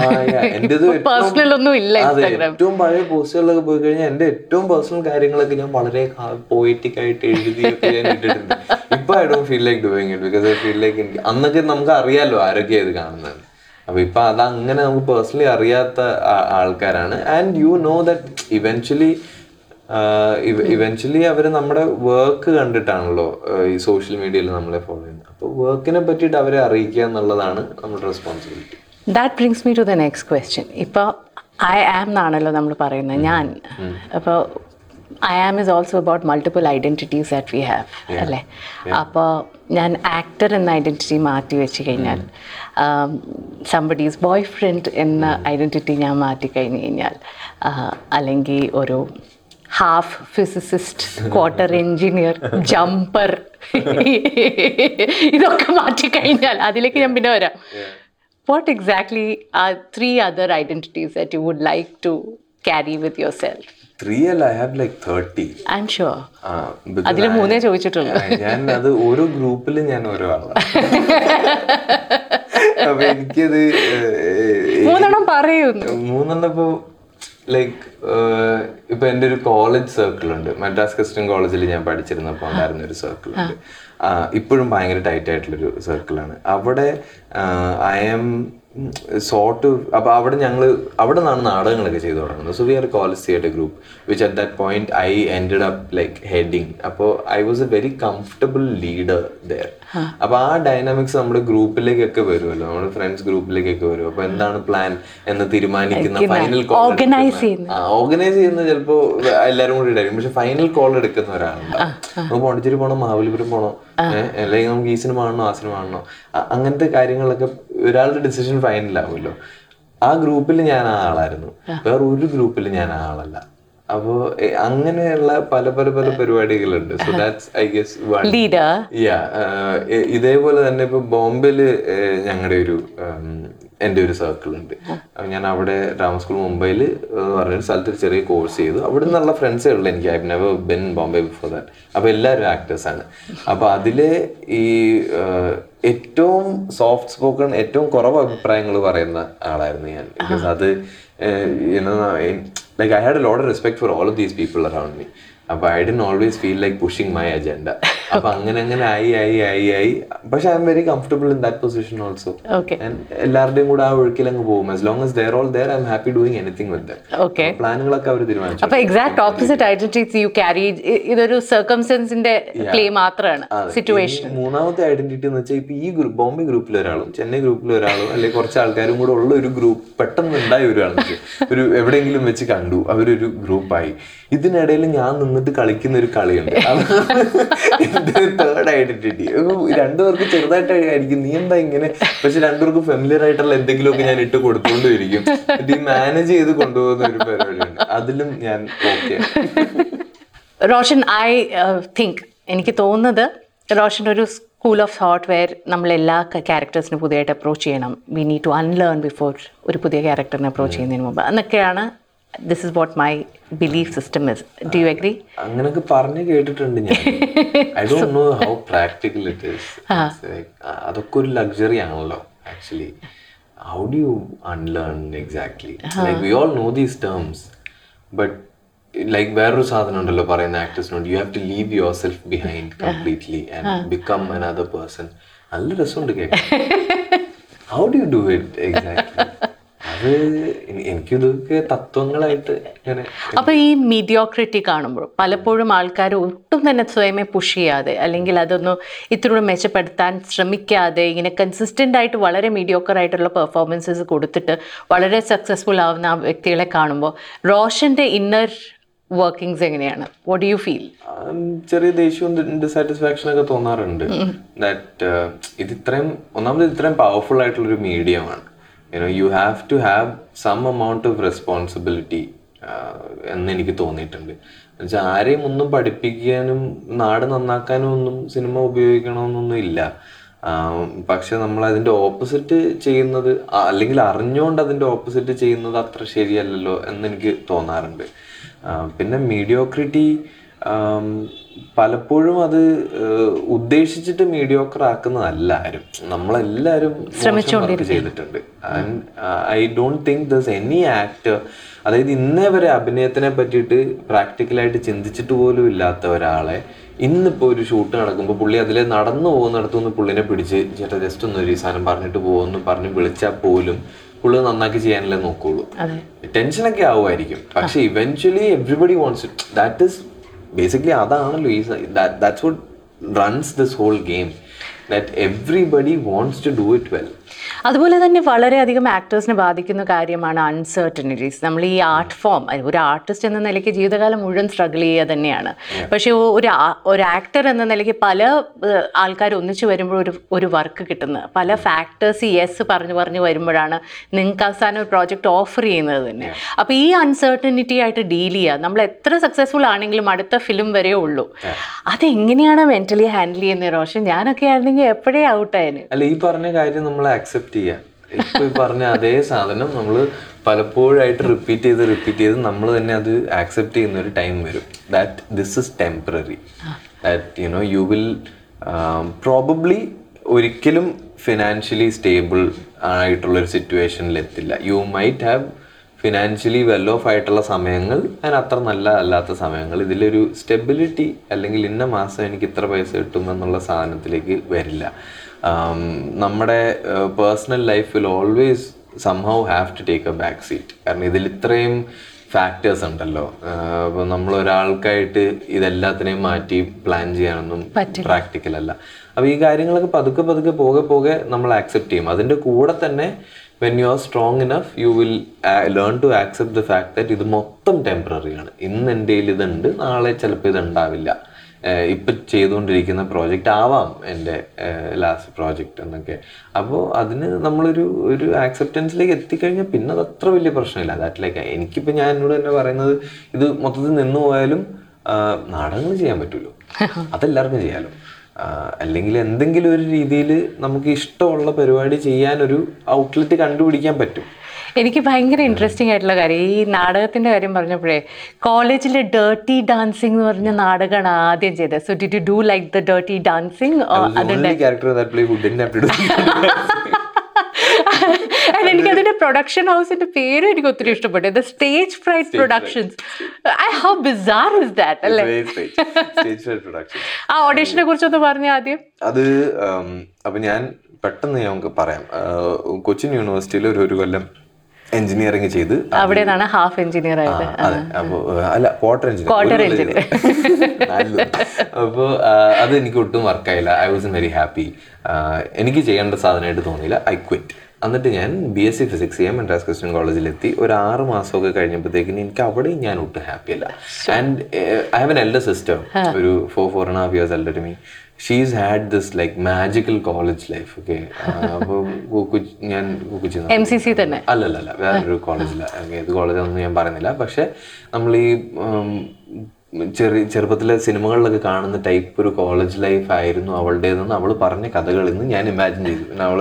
ഏറ്റവും പഴയ പോസ്റ്റുകളിലൊക്കെ പോയി കഴിഞ്ഞാൽ എൻ്റെ ഏറ്റവും പേഴ്സണൽ കാര്യങ്ങളൊക്കെ ഞാൻ വളരെ പോയറ്റിക് ആയിട്ട് എഴുതിയൊക്കെ ഞാൻ ഇട്ടിട്ടുണ്ട്. ഇപ്പൊ I don't feel like doing it because I feel like അന്നൊക്കെ നമുക്ക് അറിയാലോ ആരൊക്കെ ഇത് കാണുന്നത്. അപ്പൊ ഇപ്പൊ അതങ്ങനെ നമുക്ക് പേഴ്സണലി അറിയാത്ത ആൾക്കാരാണ്. And you know that eventually അവർ നമ്മുടെ വർക്ക് കണ്ടിട്ടാണല്ലോ ഈ സോഷ്യൽ മീഡിയയിൽ നമ്മളെ ഫോളോ ചെയ്യുന്നത്. അപ്പോൾ വർക്കിനെ പറ്റിയിട്ട് അവരെ അറിയിക്കുക എന്നുള്ളതാണ് നമ്മുടെ responsibility. That brings me to the next question. ഇപ്പോൾ ഐ ആം എന്നാണല്ലോ നമ്മൾ പറയുന്നത്, ഞാൻ. അപ്പോൾ I am is also about multiple identities that we have. അല്ലേ? അപ്പോൾ ഞാൻ ആക്ടർ എന്ന ഐഡൻറ്റിറ്റി മാറ്റി വെച്ച് കഴിഞ്ഞാൽ, somebody's boyfriend എന്ന ഐഡൻറ്റിറ്റി ഞാൻ മാറ്റി കഴിഞ്ഞ് കഴിഞ്ഞാൽ, അല്ലെങ്കിൽ ഒരു half physicist, quarter engineer, jumper, ഇതൊക്കെ മാറ്റി കഴിഞ്ഞാൽ അതിലേക്ക് ഞാൻ പിന്നെ വരാം. What exactly are 3 other identities that you would like to carry with yourself? 3L, I have like 30. I'm sure. അതിൽ 3 ചോദിച്ചിട്ടുണ്ട്. ഞാൻ അത് ഓരോ ഗ്രൂപ്പിലും ഞാൻ ഓരോ ആളാണ്. അപ്പോൾ എനിക്കത് മൂന്നെണ്ണം ഇപ്പോൾ ലൈക്ക് ഇപ്പൊ എൻ്റെ ഒരു കോളേജ് സർക്കിളുണ്ട്. മദ്രാസ് ക്രിസ്ത്യൻ കോളേജിൽ ഞാൻ പഠിച്ചിരുന്നപ്പോൾ ഉണ്ടായിരുന്ന ഒരു സർക്കിളുണ്ട്. ഇപ്പോഴും ഭയങ്കര ടൈറ്റ് ആയിട്ടുള്ളൊരു സർക്കിളാണ്. അവിടെ ഐ എം സോർട്ട് അപ്പോൾ അവിടെ ഞങ്ങൾ അവിടെ നിന്നാണ് നാടകങ്ങളൊക്കെ ചെയ്തു തുടങ്ങുന്നത്. So we are college theatre group which at that point I ended up like heading. അപ്പോൾ I was a very comfortable leader there. അപ്പോൾ ആ ഡൈനാമിക്സ് നമ്മുടെ ഗ്രൂപ്പിലേക്കൊക്കെ വരുമല്ലോ, നമ്മുടെ ഫ്രണ്ട്സ് ഗ്രൂപ്പിലേക്കൊക്കെ വരും. അപ്പോൾ എന്താണ് പ്ലാൻ എന്ന് തീരുമാനിക്കുന്ന ഫൈനൽ കോൾ ഓർഗനൈസ് ചെയ്യുന്ന ചിലപ്പോൾ എല്ലാവരും കൂടി ഇടായിരിക്കും. പക്ഷെ ഫൈനൽ കോൾ എടുക്കുന്ന ഒരാളുണ്ട്. നമുക്ക് പോണ്ടിച്ചേരി പോകണോ, മാവലിപുരം പോകണോ, അല്ലെങ്കിൽ നമുക്ക് ഈ സിനിമ കാണണോ, ആ സിനിമ കാണണോ, അങ്ങനത്തെ കാര്യങ്ങളൊക്കെ ഒരാളുടെ ഡിസിഷൻ ഫൈനൽ ആവുമല്ലോ. ആ ഗ്രൂപ്പിൽ ഞാൻ ആ ആളായിരുന്നു, വേറെ ഒരു ഗ്രൂപ്പിൽ ഞാൻ ആ ആളല്ല. അപ്പോ അങ്ങനെയുള്ള പല പല പല പരിപാടികളുണ്ട്. So that's I guess one leader. Yeah, ഇതേപോലെ തന്നെ ഇപ്പൊ ബോംബെയില് ഞങ്ങളുടെ ഒരു എൻ്റെ ഒരു സർക്കിൾ ഉണ്ട്. അപ്പം ഞാൻ അവിടെ ഡ്രാമ സ്കൂൾ മുംബൈയിൽ പറഞ്ഞൊരു സ്ഥലത്തൊരു ചെറിയ കോഴ്സ് ചെയ്തു. അവിടെ നിന്നുള്ള ഫ്രണ്ട്സേ ഉള്ളൂ എനിക്ക്. I never been Bombay before that. അപ്പോൾ എല്ലാവരും ആക്ടേഴ്സാണ്. അപ്പോൾ അതിലെ ഈ ഏറ്റവും സോഫ്റ്റ് സ്പോക്കൺ, ഏറ്റവും കുറവ് അഭിപ്രായങ്ങൾ പറയുന്ന ആളായിരുന്നു ഞാൻ. ബിക്കോസ് അത് like I had a lot of respect for all of these people around me. അപ്പോൾ I didn't always feel like pushing my agenda. അപ്പം അങ്ങനെ അങ്ങനെ ആയി ആയി ആയി ആയി. പക്ഷെ I M very comfortable in that position also. എല്ലാവരുടെയും കൂടെ ആ ഒഴുക്കിൽ അങ്ങ് പോകും. As long as they're all there I M happy doing anything with that. പ്ലാനുകളൊക്കെ അവർ തീരുമാനിച്ചു. അപ്പോൾ exact opposite identities U carry. ഇതൊരു സർക്കംസ്റ്റൻസിന്റെ പ്ലേ മാത്രമാണ് സിറ്റുവേഷൻ. മൂന്നാമത്തെ ഐഡന്റിറ്റി എന്ന് വെച്ചാൽ ഇപ്പോൾ ഈ ഗ്രൂപ്പ് ബോംബെ ഗ്രൂപ്പിൽ ഒരാളും ചെന്നൈ ഗ്രൂപ്പിൽ ഒരാളും അല്ലെങ്കിൽ കുറച്ച് ആൾക്കാരും കൂടെ ഉള്ള ഒരു ഗ്രൂപ്പ് പെട്ടെന്ന് ഉണ്ടായി ഒരാൾക്ക് ഒരു എവിടെയെങ്കിലും വെച്ച് കണ്ടു, അവരൊരു ഗ്രൂപ്പായി. ഇതിനിടയിൽ ഞാൻ നിന്നിട്ട് കളിക്കുന്ന ഒരു കളിയുണ്ട്. Third identity. രണ്ടുപേർക്ക് ചെറുതായിട്ടായിരിക്കും നീ എന്താ ഇങ്ങനെ, പക്ഷെ രണ്ടുപേർക്ക് ഫെമിലിയർ ആയിട്ടുള്ള എന്തെങ്കിലുമൊക്കെ ഞാൻ ഇട്ട് കൊടുത്തോണ്ടിരിക്കും. ഇത് മാനേജ് ചെയ്ത് കൊണ്ടുപോകുന്ന ഒരു പരിപാടിയുണ്ട്. അതിലും ഞാൻ ഓക്കെ. റോഷൻ, ഐ തിങ്ക് എനിക്ക് തോന്നുന്നത് റോഷൻ ഒരു സ്കൂൾ ഓഫ് തോട്ട് വെയർ നമ്മൾ എല്ലാ ക്യാരക്ടേഴ്സിനും പുതിയതായിട്ട് അപ്രോച്ച് ചെയ്യണം. We need to unlearn before ഒരു പുതിയ ക്യാരക്ടറിനെ അപ്രോച്ച് ചെയ്യുന്നതിന് മുമ്പ് എന്നൊക്കെയാണ്. This is what my belief system is. Do you agree? അങ്ങനൊക്കെ പറഞ്ഞു കേട്ടിട്ടുണ്ട് ഞാൻ. I don't know how practical it is. അതൊക്കെ ഒരു ലക്ഷറി ആണല്ലോ actually. How do you unlearn exactly? Like we all know these terms. But like വേറൊരു സാധനം ഉണ്ടല്ലോ പറയുന്ന ആക്ടേഴ്സിനോട്, you have to leave yourself behind completely and become another person. നല്ല രസമുണ്ട് കേൾക്കാൻ. How do you do it exactly? അത് എനിക്കിതൊക്കെ തത്വങ്ങളായിട്ട് ഇങ്ങനെ. അപ്പൊ ഈ മീഡിയോക്രിറ്റി കാണുമ്പോൾ പലപ്പോഴും ആൾക്കാർ ഒട്ടും തന്നെ സ്വയമേ പുഷ് ചെയ്യാതെ അല്ലെങ്കിൽ അതൊന്നും ഇത്തിരി മെച്ചപ്പെടുത്താൻ ശ്രമിക്കാതെ ഇങ്ങനെ കൺസിസ്റ്റന്റ് ആയിട്ട് വളരെ മീഡിയോക്കർ ആയിട്ടുള്ള പെർഫോമൻസസ് കൊടുത്തിട്ട് വളരെ സക്സസ്ഫുൾ ആവുന്ന ആ വ്യക്തികളെ കാണുമ്പോൾ റോഷന്റെ ഇന്നർ വർക്കിംഗ്സ് എങ്ങനെയാണ്? What do you feel? ചെറിയ ദേഷ്യവും ഡിസാറ്റിസ്ഫാക്ഷൻ ഒക്കെ തോന്നാറുണ്ട്. ദാറ്റ് ഇത് ഇത്രയും, ഒന്നാമത് ഇത്രയും പവർഫുൾ ആയിട്ടുള്ളൊരു മീഡിയമാണ്. You know, you have to have some amount of responsibility എന്ന് എനിക്ക് തോന്നിയിട്ടുണ്ട്. എന്നുവെച്ചാൽ ആരെയും ഒന്നും പഠിപ്പിക്കാനും നാട് നന്നാക്കാനും ഒന്നും സിനിമ ഉപയോഗിക്കണമെന്നൊന്നും ഇല്ല. പക്ഷെ നമ്മൾ അതിൻ്റെ ഓപ്പോസിറ്റ് ചെയ്യുന്നത്, അല്ലെങ്കിൽ അറിഞ്ഞുകൊണ്ട് അതിൻ്റെ ഓപ്പോസിറ്റ് ചെയ്യുന്നത് അത്ര ശരിയല്ലല്ലോ എന്നെനിക്ക് തോന്നാറുണ്ട്. പിന്നെ മീഡിയോക്രിറ്റി പലപ്പോഴും അത് ഉദ്ദേശിച്ചിട്ട് മീഡിയോക്കർ ആക്കുന്നതല്ല ആരും. നമ്മളെല്ലാവരും ചെയ്തിട്ടുണ്ട്. And I don't think thus any actor, അതായത് ഇന്നേ വരെ അഭിനയത്തിനെ പറ്റിയിട്ട് പ്രാക്ടിക്കലായിട്ട് ചിന്തിച്ചിട്ട് പോലും ഇല്ലാത്ത ഒരാളെ ഇന്നിപ്പോൾ ഒരു ഷൂട്ട് നടക്കുമ്പോൾ പുള്ളി അതിലെ നടന്നു പോകുന്നിടത്തുനിന്ന് പുള്ളിനെ പിടിച്ച് ചേട്ടാ ജസ്റ്റ് ഒന്ന് ഒരു സാധനം പറഞ്ഞിട്ട് പോകുമെന്ന് പറഞ്ഞ് വിളിച്ചാൽ പോലും പുള്ളി നന്നാക്കി ചെയ്യാനല്ലേ നോക്കുള്ളൂ. ടെൻഷനൊക്കെ ആവുമായിരിക്കും. പക്ഷെ eventually everybody wants it. That is basically അതാണല്ലോ ഈ that's what runs this whole game, that everybody wants to do it well. അതുപോലെ തന്നെ വളരെയധികം ആക്ടേഴ്സിനെ ബാധിക്കുന്ന കാര്യമാണ് അൺസെർട്ടനിറ്റീസ്. നമ്മൾ ഈ ആർട്ട് ഫോം, ഒരു ആർട്ടിസ്റ്റ് എന്ന നിലയ്ക്ക് ജീവിതകാലം മുഴുവൻ സ്ട്രഗിൾ ചെയ്യുക തന്നെയാണ്. പക്ഷേ ഒരു ആക്ടർ എന്ന നിലയ്ക്ക് പല ആൾക്കാർ ഒന്നിച്ചു വരുമ്പോൾ ഒരു വർക്ക് കിട്ടുന്നത് പല ഫാക്ടേഴ്സ് യെസ് പറഞ്ഞു പറഞ്ഞു വരുമ്പോഴാണ് നിങ്ങൾക്ക് അവസാനം ഒരു പ്രോജക്റ്റ് ഓഫർ ചെയ്യുന്നത് തന്നെ. അപ്പോൾ ഈ അൺസെർട്ടനിറ്റി ആയിട്ട് ഡീൽ ചെയ്യുക. നമ്മൾ എത്ര സക്സസ്ഫുൾ ആണെങ്കിലും അടുത്ത ഫിലിം വരെ ഉള്ളൂ. അതെങ്ങനെയാണ് മെൻ്റലി ഹാൻഡിൽ ചെയ്യുന്നത് റോഷൻ? ഞാനൊക്കെ ആയിരുന്നെങ്കിൽ എപ്പോഴേ ഔട്ടായിരുന്നു. അല്ല, ഈ പറഞ്ഞ കാര്യം നമ്മൾ അക്സെപ്റ്റ് ചെയ്യുക. ഇപ്പൊ പറഞ്ഞ അതേ സാധനം നമ്മൾ പലപ്പോഴായിട്ട് റിപ്പീറ്റ് ചെയ്ത് നമ്മൾ തന്നെ അത് ആക്സെപ്റ്റ് ചെയ്യുന്ന ഒരു ടൈം വരും. That this is temporary. That you know you will probably ഒരിക്കലും ഫിനാൻഷ്യലി സ്റ്റേബിൾ ആയിട്ടുള്ളൊരു സിറ്റുവേഷനിലെത്തില്ല. You might have financially well off ആയിട്ടുള്ള സമയങ്ങൾ, അതിന് അത്ര നല്ല അല്ലാത്ത സമയങ്ങൾ. ഇതിലൊരു സ്റ്റെബിലിറ്റി അല്ലെങ്കിൽ ഇന്ന മാസം എനിക്ക് ഇത്ര പൈസ കിട്ടുമെന്നുള്ള സാധനത്തിലേക്ക് വരില്ല. നമ്മുടെ പേഴ്സണൽ ലൈഫിൽ always somehow have to take a back seat. കാരണം ഇതിൽ ഇത്രയും ഫാക്ടേഴ്സ് ഉണ്ടല്ലോ. അപ്പോൾ നമ്മളൊരാൾക്കായിട്ട് ഇതെല്ലാത്തിനെയും മാറ്റി പ്ലാൻ ചെയ്യാനൊന്നും പ്രാക്ടിക്കൽ അല്ല. അപ്പോൾ ഈ കാര്യങ്ങളൊക്കെ പതുക്കെ പതുക്കെ പോകെ പോകെ നമ്മൾ ആക്സെപ്റ്റ് ചെയ്യും. അതിൻ്റെ കൂടെ തന്നെ when you are strong enough you will learn to accept the fact that ഇത് മൊത്തം ടെമ്പററി ആണ്. ഇന്ന് എൻ്റെ കയ്യിൽ ഇതുണ്ട്, നാളെ ചിലപ്പോൾ ഇതുണ്ടാവില്ല. ഇപ്പം ചെയ്തുകൊണ്ടിരിക്കുന്ന പ്രോജക്റ്റ് ആവാം എൻ്റെ ലാസ്റ്റ് പ്രോജക്റ്റ് എന്നൊക്കെ. അപ്പോൾ അതിന് നമ്മളൊരു ഒരു ആക്സെപ്റ്റൻസിലേക്ക് എത്തിക്കഴിഞ്ഞാൽ പിന്നെ അത് അത്ര വലിയ പ്രശ്നമില്ല. ദാറ്റിലേക്ക് എനിക്കിപ്പോൾ ഞാൻ എന്നോട് തന്നെ പറയുന്നത് ഇത് മൊത്തത്തിൽ നിന്ന് പോയാലും നാടകങ്ങൾ ചെയ്യാൻ പറ്റുമല്ലോ, അതെല്ലാവർക്കും ചെയ്യാമല്ലോ. അല്ലെങ്കിൽ എന്തെങ്കിലും ഒരു രീതിയിൽ നമുക്ക് ഇഷ്ടമുള്ള പരിപാടി ചെയ്യാനൊരു ഔട്ട്ലെറ്റ് കണ്ടുപിടിക്കാൻ പറ്റും. എനിക്ക് ഭയങ്കര ഇൻട്രസ്റ്റിംഗ് ആയിട്ടുള്ള കാര്യം ഈ നാടകത്തിൻ്റെ കാര്യം പറഞ്ഞപ്പോഴേ, കോളേജിലെ ഡേർട്ടി ഡാൻസിങ് എന്ന് പറഞ്ഞ നാടകമാണ് ആദ്യം ചെയ്തത്. So did you do like the dirty dancing? എനിക്കതിൻ്റെ പ്രൊഡക്ഷൻ ഹൗസിന്റെ പേര് എനിക്ക് ഒത്തിരി ഇഷ്ടപ്പെട്ടു, the stage fright productions. How bizarre is that അല്ലേ? ആ ഓഡിഷനെ കുറിച്ചൊന്ന് പറഞ്ഞ ആദ്യം അത്. അപ്പൊ ഞാൻ പെട്ടെന്ന് ഞങ്ങൾക്ക് പറയാം. കൊച്ചിൻ യൂണിവേഴ്സിറ്റിയിൽ ഒരു കൊല്ലം എഞ്ചിനീയറിംഗ് ചെയ്ത്, അവിടെ ഹാഫ് എഞ്ചിനീയർ ആയത്, അപ്പോൾ അല്ല ക്വാർട്ടർ എഞ്ചിനീയർ. അപ്പോൾ അത് എനിക്ക് ഒട്ടും വർക്കായില്ല. I was very happy. എനിക്ക് ചെയ്യേണ്ട സാധനമായിട്ട് തോന്നിയില്ല. I quit. എന്നിട്ട് ഞാൻ BSc ഫിസിക്സ് ചെയ്യാൻ മദ്രാസ് ക്രിസ്ത്യൻ കോളേജിലെത്തി. ഒരു 6 മാസമൊക്കെ കഴിഞ്ഞപ്പോഴത്തേക്കിന് എനിക്ക് അവിടെയും ഞാൻ ഒട്ടും ഹാപ്പിയല്ല. And I have an elder sister, ഒരു 4.5 years elder to me. She's had this like magical college life, okay? ഞാൻ MCC തന്നെ അല്ലല്ല വേറൊരു കോളേജില്ല, ഏത് കോളേജാണെന്ന് ഞാൻ പറയുന്നില്ല. പക്ഷെ നമ്മൾ ഈ ചെറുപ്പത്തിലെ സിനിമകളിലൊക്കെ കാണുന്ന ടൈപ്പ് ഒരു കോളേജ് ലൈഫ് ആയിരുന്നു അവളുടേതെന്ന് അവൾ പറഞ്ഞ കഥകളിൽ നിന്ന് ഞാൻ ഇമാജിൻ ചെയ്തു. പിന്നെ അവൾ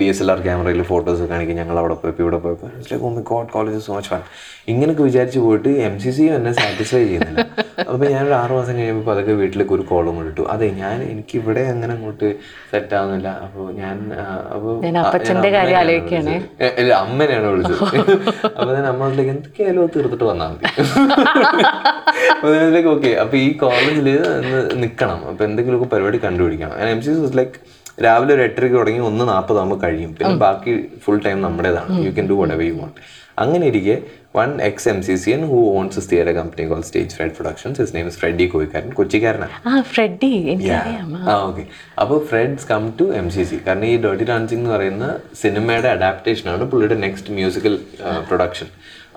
DSLR ക്യാമറയിൽ ഫോട്ടോസ് കാണിക്കും, ഞങ്ങൾ അവിടെ പോയപ്പോൾ ഇവിടെ പോയപ്പോൾ oh my god college so much fun ഇങ്ങനെയൊക്കെ വിചാരിച്ച് പോയിട്ട് MCC എന്നെ സാറ്റിസ്ഫൈ ചെയ്യുന്നില്ല. അപ്പോൾ ഞാനൊരു 6 മാസം കഴിയുമ്പോൾ അതൊക്കെ വീട്ടിലേക്ക് ഒരു കോളും ഇട്ടു. അതെ, എനിക്കിവിടെ അങ്ങനെ അങ്ങോട്ട് സെറ്റ് ആവുന്നില്ല. അപ്പോൾ അമ്മനെയാണ് വിളിച്ചത്. അപ്പോൾ ഞാൻ അമ്മയിലേക്ക് എന്തൊക്കെയായാലും തീർത്തിട്ട് വന്നാൽ മതി. ഓക്കെ, അപ്പോൾ ഈ കോളേജിൽ നിൽക്കണം, അപ്പോൾ എന്തെങ്കിലുമൊക്കെ പരിപാടി കണ്ടുപിടിക്കണം. MCC വാസ് ലൈക്ക് രാവിലെ ഒരു 8:30 തുടങ്ങി 1:40 കഴിയും. പിന്നെ ബാക്കി ഫുൾ ടൈം നമ്മുടേതാണ്. You can do whatever you want. അങ്ങനെ ഇരിക്കെ one ex-MCCian who owns his theatre company called Stage Fright Productions. His name is Freddie Koikaran. കൊച്ചിക്കാരനാണ്. ഓക്കെ, അപ്പോൾ ഫ്രെഡ്സ് കം ടു MCC. കാരണം ഈ ഡേർട്ടി ഡാൻസിങ് എന്ന് പറയുന്ന സിനിമയുടെ അഡാപ്റ്റേഷനാണ് പുള്ളിയുടെ നെക്സ്റ്റ് മ്യൂസിക്കൽ പ്രൊഡക്ഷൻ.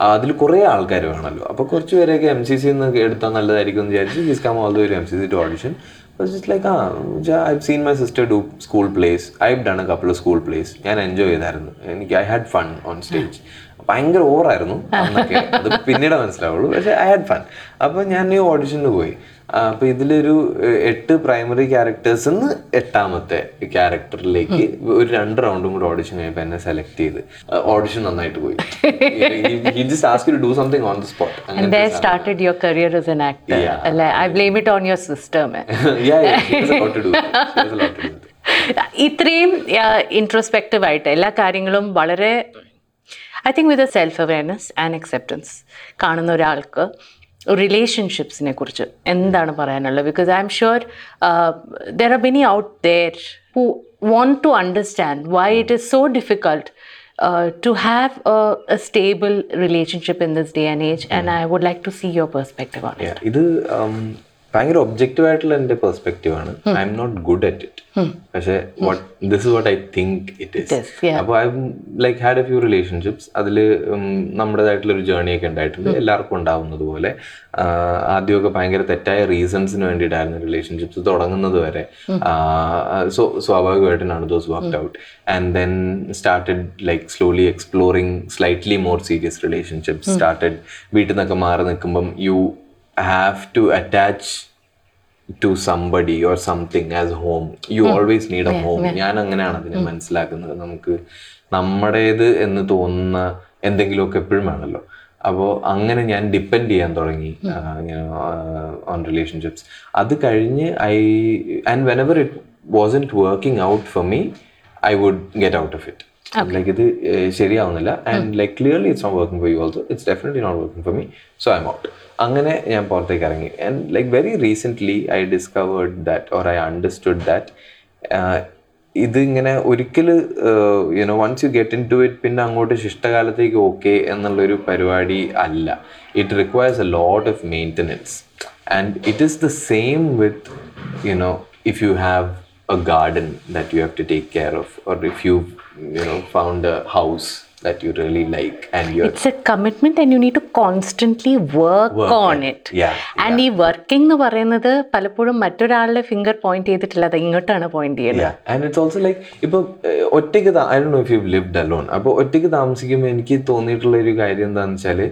അതിൽ കുറേ ആൾക്കാർ വേണമല്ലോ. അപ്പോൾ കുറച്ച് പേരെയൊക്കെ MCC നിന്ന് എടുത്താൽ നല്ലതായിരിക്കും എന്ന് വിചാരിച്ച് he's come all the way to MCC to audition. But it's like, I've seen my sister do school plays. I've done a couple of school plays. ഞാൻ എൻജോയ് ചെയ്തായിരുന്നു. എനിക്ക് I had fun on stage. ഭയങ്കര ഓവറായിരുന്നു അന്നൊക്കെ, അത് പിന്നീട് മനസ്സിലാവുള്ളൂ. പക്ഷേ I had fun. അപ്പോൾ ഞാൻ ഈ ഓഡിഷന് പോയി. അപ്പോൾ ഇതിലൊരു 8 പ്രൈമറി ക്യാരക്ടേഴ്സ് നിന്ന് 8th ക്യാരക്ടറിലേക്ക് ഒരു 2 round കൂടെ ഓഡിഷൻ കഴിഞ്ഞപ്പോൾ എന്നെ സെലക്ട് ചെയ്ത്. ഓഡിഷൻ നന്നായിട്ട് പോയി. He just asked you to do something on the spot. And there started your career as an actor. Yeah. I blame it on your sister, man. Yeah, she has a lot to do. ഇത്രയും ഇൻട്രോസ്പെക്റ്റീവായിട്ട് എല്ലാ കാര്യങ്ങളും വളരെ I think with a self-awareness and acceptance, കാണുന്ന ഒരാൾക്ക് റിലേഷൻഷിപ്സിനെ കുറിച്ച് എന്താണ് പറയാനുള്ളത്? Because I M sure there are many out there who want to understand why it is so difficult to have a stable relationship in this day and age. And I would like to see your perspective on it. ഇത് ഭയങ്കര objective ആയിട്ടുള്ള എൻ്റെ പെർസ്പെക്റ്റീവാണ്. I M not good at it. പക്ഷേ this is what I think it is. അപ്പോൾ I like had a few relationships. അതിൽ നമ്മുടേതായിട്ടുള്ളൊരു ജേണിയൊക്കെ ഉണ്ടായിട്ടുണ്ട്, എല്ലാവർക്കും ഉണ്ടാവുന്നത് പോലെ. ആദ്യമൊക്കെ ഭയങ്കര തെറ്റായ റീസൺസിന് വേണ്ടിയിട്ടായിരുന്നു റിലേഷൻഷിപ്സ് തുടങ്ങുന്നത് വരെ. സോ സ്വാഭാവികമായിട്ടാണ് those worked out. And then started like slowly exploring slightly more serious relationships. Started വീട്ടിൽ നിന്നൊക്കെ മാറി നിൽക്കുമ്പം you have to attach to somebody or something as home. You always need a home. ഞാൻ അങ്ങനെയാണ് അതിനെ മനസ്സിലാക്കുന്നത്. നമുക്ക് നമ്മുടേത് എന്ന് തോന്നുന്ന എന്തെങ്കിലുമൊക്കെ എപ്പോഴും വേണമല്ലോ. അപ്പോൾ അങ്ങനെ ഞാൻ ഡിപ്പെൻഡ് ചെയ്യാൻ തുടങ്ങി ഓൺ റിലേഷൻഷിപ്സ്. അത് കഴിഞ്ഞ് I and whenever it wasn't working out for me, I would get out of it. Okay. Like, it's seriyavunnilla, and like clearly it's not working for you also. It's definitely not working for me, so I'm out. Angane yan porthekku irangi. And like very recently, I discovered that, or I understood that. ഇത് ഇങ്ങനെ ഒരിക്കൽ you know once you get into it പിന്നെ അങ്ങോട്ട് ശിഷ്ടകാലത്തേക്ക് okay എന്നുള്ളൊരു പരിപാടി അല്ല. It requires a lot of maintenance and it is the same with you know if you have a garden that you have to take care of or if you you know found a house that you really like, and you're it's a commitment and you need to constantly work on it. Yeah. And ee working nu parayunnathu palappozhum mattoralle finger point editilla ad ingottana point cheyana. Yeah. And it's also like ipo ottike I don't know if you've lived alone. Appo ottike thamsikkum eniki thonnittulla oru karyam endanachale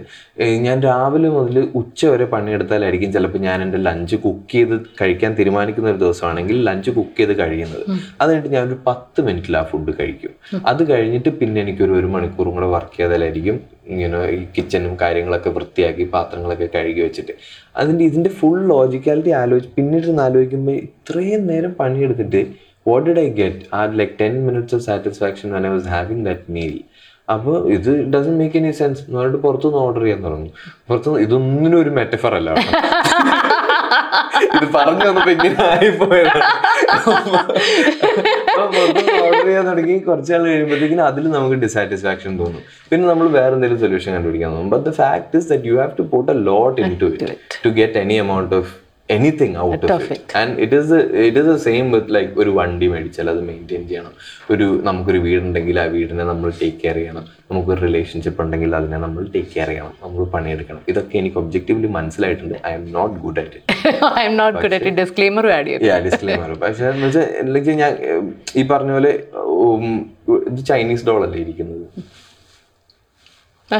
ഞാൻ രാവിലെ മുതൽ ഉച്ചവരെ പണിയെടുത്താലായിരിക്കും ചിലപ്പോൾ ഞാൻ എൻ്റെ lunch cook ചെയ്ത് കഴിക്കാൻ തീരുമാനിക്കുന്ന ഒരു ദിവസമാണെങ്കിൽ ലഞ്ച് കുക്ക് ചെയ്ത് കഴിയുന്നത്. അത് കഴിഞ്ഞിട്ട് ഞാനൊരു 10 മിനിറ്റിൽ ആ ഫുഡ് കഴിക്കും. അത് കഴിഞ്ഞിട്ട് പിന്നെ എനിക്കൊരു 1 മണിക്കൂറും കൂടെ വർക്ക് ചെയ്താലായിരിക്കും ഇങ്ങനെ ഈ കിച്ചനും കാര്യങ്ങളൊക്കെ വൃത്തിയാക്കി പാത്രങ്ങളൊക്കെ കഴുകി വെച്ചിട്ട്. അതിൻ്റെ ഇതിൻ്റെ ഫുൾ ലോജിക്കാലിറ്റി പിന്നീട് ആലോചിക്കുമ്പോൾ ഇത്രയും നേരം പണിയെടുത്തിട്ട് വാട്ട് ഡിഡ് ഐ ഗെറ്റ് ആ like 10 minutes of satisfaction when I was having that meal. അപ്പോൾ ഇത് ഡസൻ മേക്ക് എനി സെൻസ്. എന്നിട്ട് പുറത്തുനിന്ന് ഓർഡർ ചെയ്യാൻ തുടങ്ങും. പുറത്തുനിന്ന് ഇതൊന്നിനും ഒരു മെറ്റഫർ അല്ല, ഇത് പറഞ്ഞു വന്നപ്പോൾ ഇങ്ങനെ ആയിപ്പോയത്. പുറത്തുനിന്ന് ഓർഡർ ചെയ്യാൻ തുടങ്ങി കുറച്ചാൾ കഴിയുമ്പോഴത്തേക്കിനും അതിൽ നമുക്ക് ഡിസാറ്റിസ്ഫാക്ഷൻ തോന്നും. പിന്നെ നമ്മൾ വേറെ എന്തെങ്കിലും സൊല്യൂഷൻ കണ്ടുപിടിക്കാൻ തോന്നും. But the fact is that you have to put a lot into it to get any amount of anything out of it. And it is the same with like oru vandi medichal adu maintain cheyanam, oru namukku oru veedu undengil aa veedine nammal take care cheyanam, namukku oru relationship undengil adine nammal take care cheyanam, namukku pani edukkanam. Idokke enik objectively manasilayittunde. I am not good at it. I am not good at it. Disclaimer add cheyanam. Yeah, disclaimer. പക്ഷേ like ഞാൻ ഈ പറഞ്ഞ പോലെ ഇത് Chinese doll അല്ലേ ഇരിക്കുന്നത്.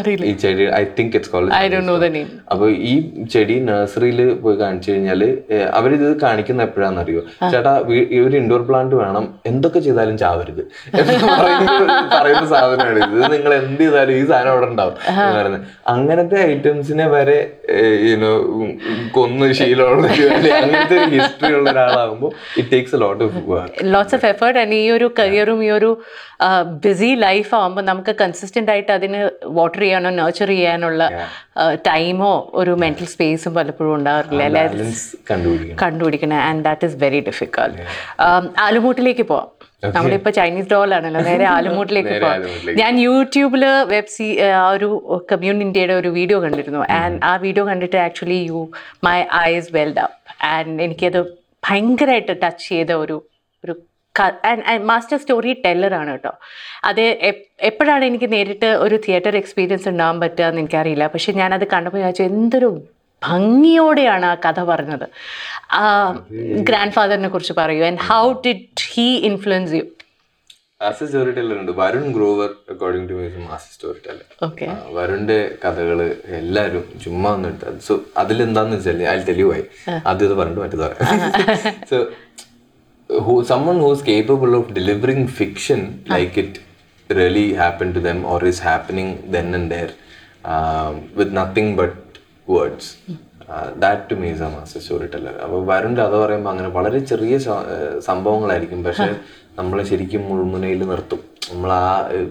Really? ഈ ചെടി I think it's called, I don't know the name. അപ്പോൾ ഈ ചെടി നഴ്സറിയിൽ പോയി കാണിച്ചു കഴിഞ്ഞാൽ അവരിത് കാണിക്കുന്ന എപ്പോഴാണെന്ന് അറിയോ, ചേട്ടാ ഒരു ഇൻഡോർ പ്ലാന്റ് വേണം, എന്തൊക്കെ ചെയ്താലും ചാവരുത് പറയുന്ന സാധനമാണ് ഇത്. നിങ്ങൾ എന്ത് ചെയ്താലും ഈ സാധനം അവിടെ ഉണ്ടാവും എന്ന് പറയുന്നത്. അങ്ങനത്തെ ഐറ്റംസിനെ വരെ യുനോ കൊന്ന് ശീലമുള്ള അങ്ങനത്തെ ഒരു ഹിസ്റ്ററി ഉള്ള ഒരാളാകുമ്പോൾ it takes a lot of work, lots of effort. And ഈ ഒരു കരിയറും ഈ ഒരു ബിസി ലൈഫ് ആകുമ്പോൾ നമുക്ക് കൺസിസ്റ്റന്റ് ആയിട്ട് അതിന് വാട്ടർ ചെയ്യാനോ നർച്ചർ ചെയ്യാനുള്ള ടൈമോ ഒരു മെന്റൽ സ്പേസും പലപ്പോഴും ഉണ്ടാവാറില്ല. കണ്ടുപിടിക്കണം. And that is very difficult. ആലുമൂട്ടിലേക്ക് പോവാം. നമ്മളിപ്പോൾ ചൈനീസ് ഡോളാണല്ലോ, നേരെ ആലുമൂട്ടിലേക്ക് പോവാം. ഞാൻ യൂട്യൂബിൽ ഒരു കമ്മ്യൂൺ ഇന്ത്യയുടെ ഒരു വീഡിയോ കണ്ടിരുന്നു. ആൻഡ് ആ വീഡിയോ കണ്ടിട്ട് actually my eyes welled up. And എനിക്കത് ഭയങ്കരമായിട്ട് ടച്ച് ചെയ്ത ഒരു ഒരു മാസ്റ്റർ സ്റ്റോറി ടെല്ലറാണ് കേട്ടോ. അത് എപ്പോഴാണ് എനിക്ക് നേരിട്ട് ഒരു തിയേറ്റർ എക്സ്പീരിയൻസ് ഉണ്ടാകാൻ പറ്റുക എന്ന് എനിക്കറിയില്ല. പക്ഷെ ഞാനത് കണ്ടപ്പോൾ വിചാരിച്ചു എന്തൊരു ഭംഗിയോടെയാണ് ആ കഥ പറഞ്ഞത്. ഗ്രാൻഡ് ഫാദറിനെ കുറിച്ച് പറയൂ. And how did he influence you as a storyteller? ഉണ്ട് Varun Grover, according to his master storyteller. Okay. വരുണിന്റെ കഥകൾ എല്ലാവരും ചുമ്മാ ഒന്നും എടുത്താൽ സോ അതിലെന്താന്ന് വെച്ചാൽ അതിൽ തെളിവായി ആദ്യം ഇത് പറഞ്ഞിട്ട് മറ്റേത് പറയാം. So someone who's capable of delivering fiction like it really happened to them or is happening then and there with nothing but words. That to me is a master storyteller. അപ്പോൾ വരുണ്ട് അത് പറയുമ്പോൾ അങ്ങനെ വളരെ ചെറിയ സംഭവങ്ങളായിരിക്കും, പക്ഷെ നമ്മളെ ശരിക്കും മുൾമുനയിൽ നിർത്തും. നമ്മൾ ആ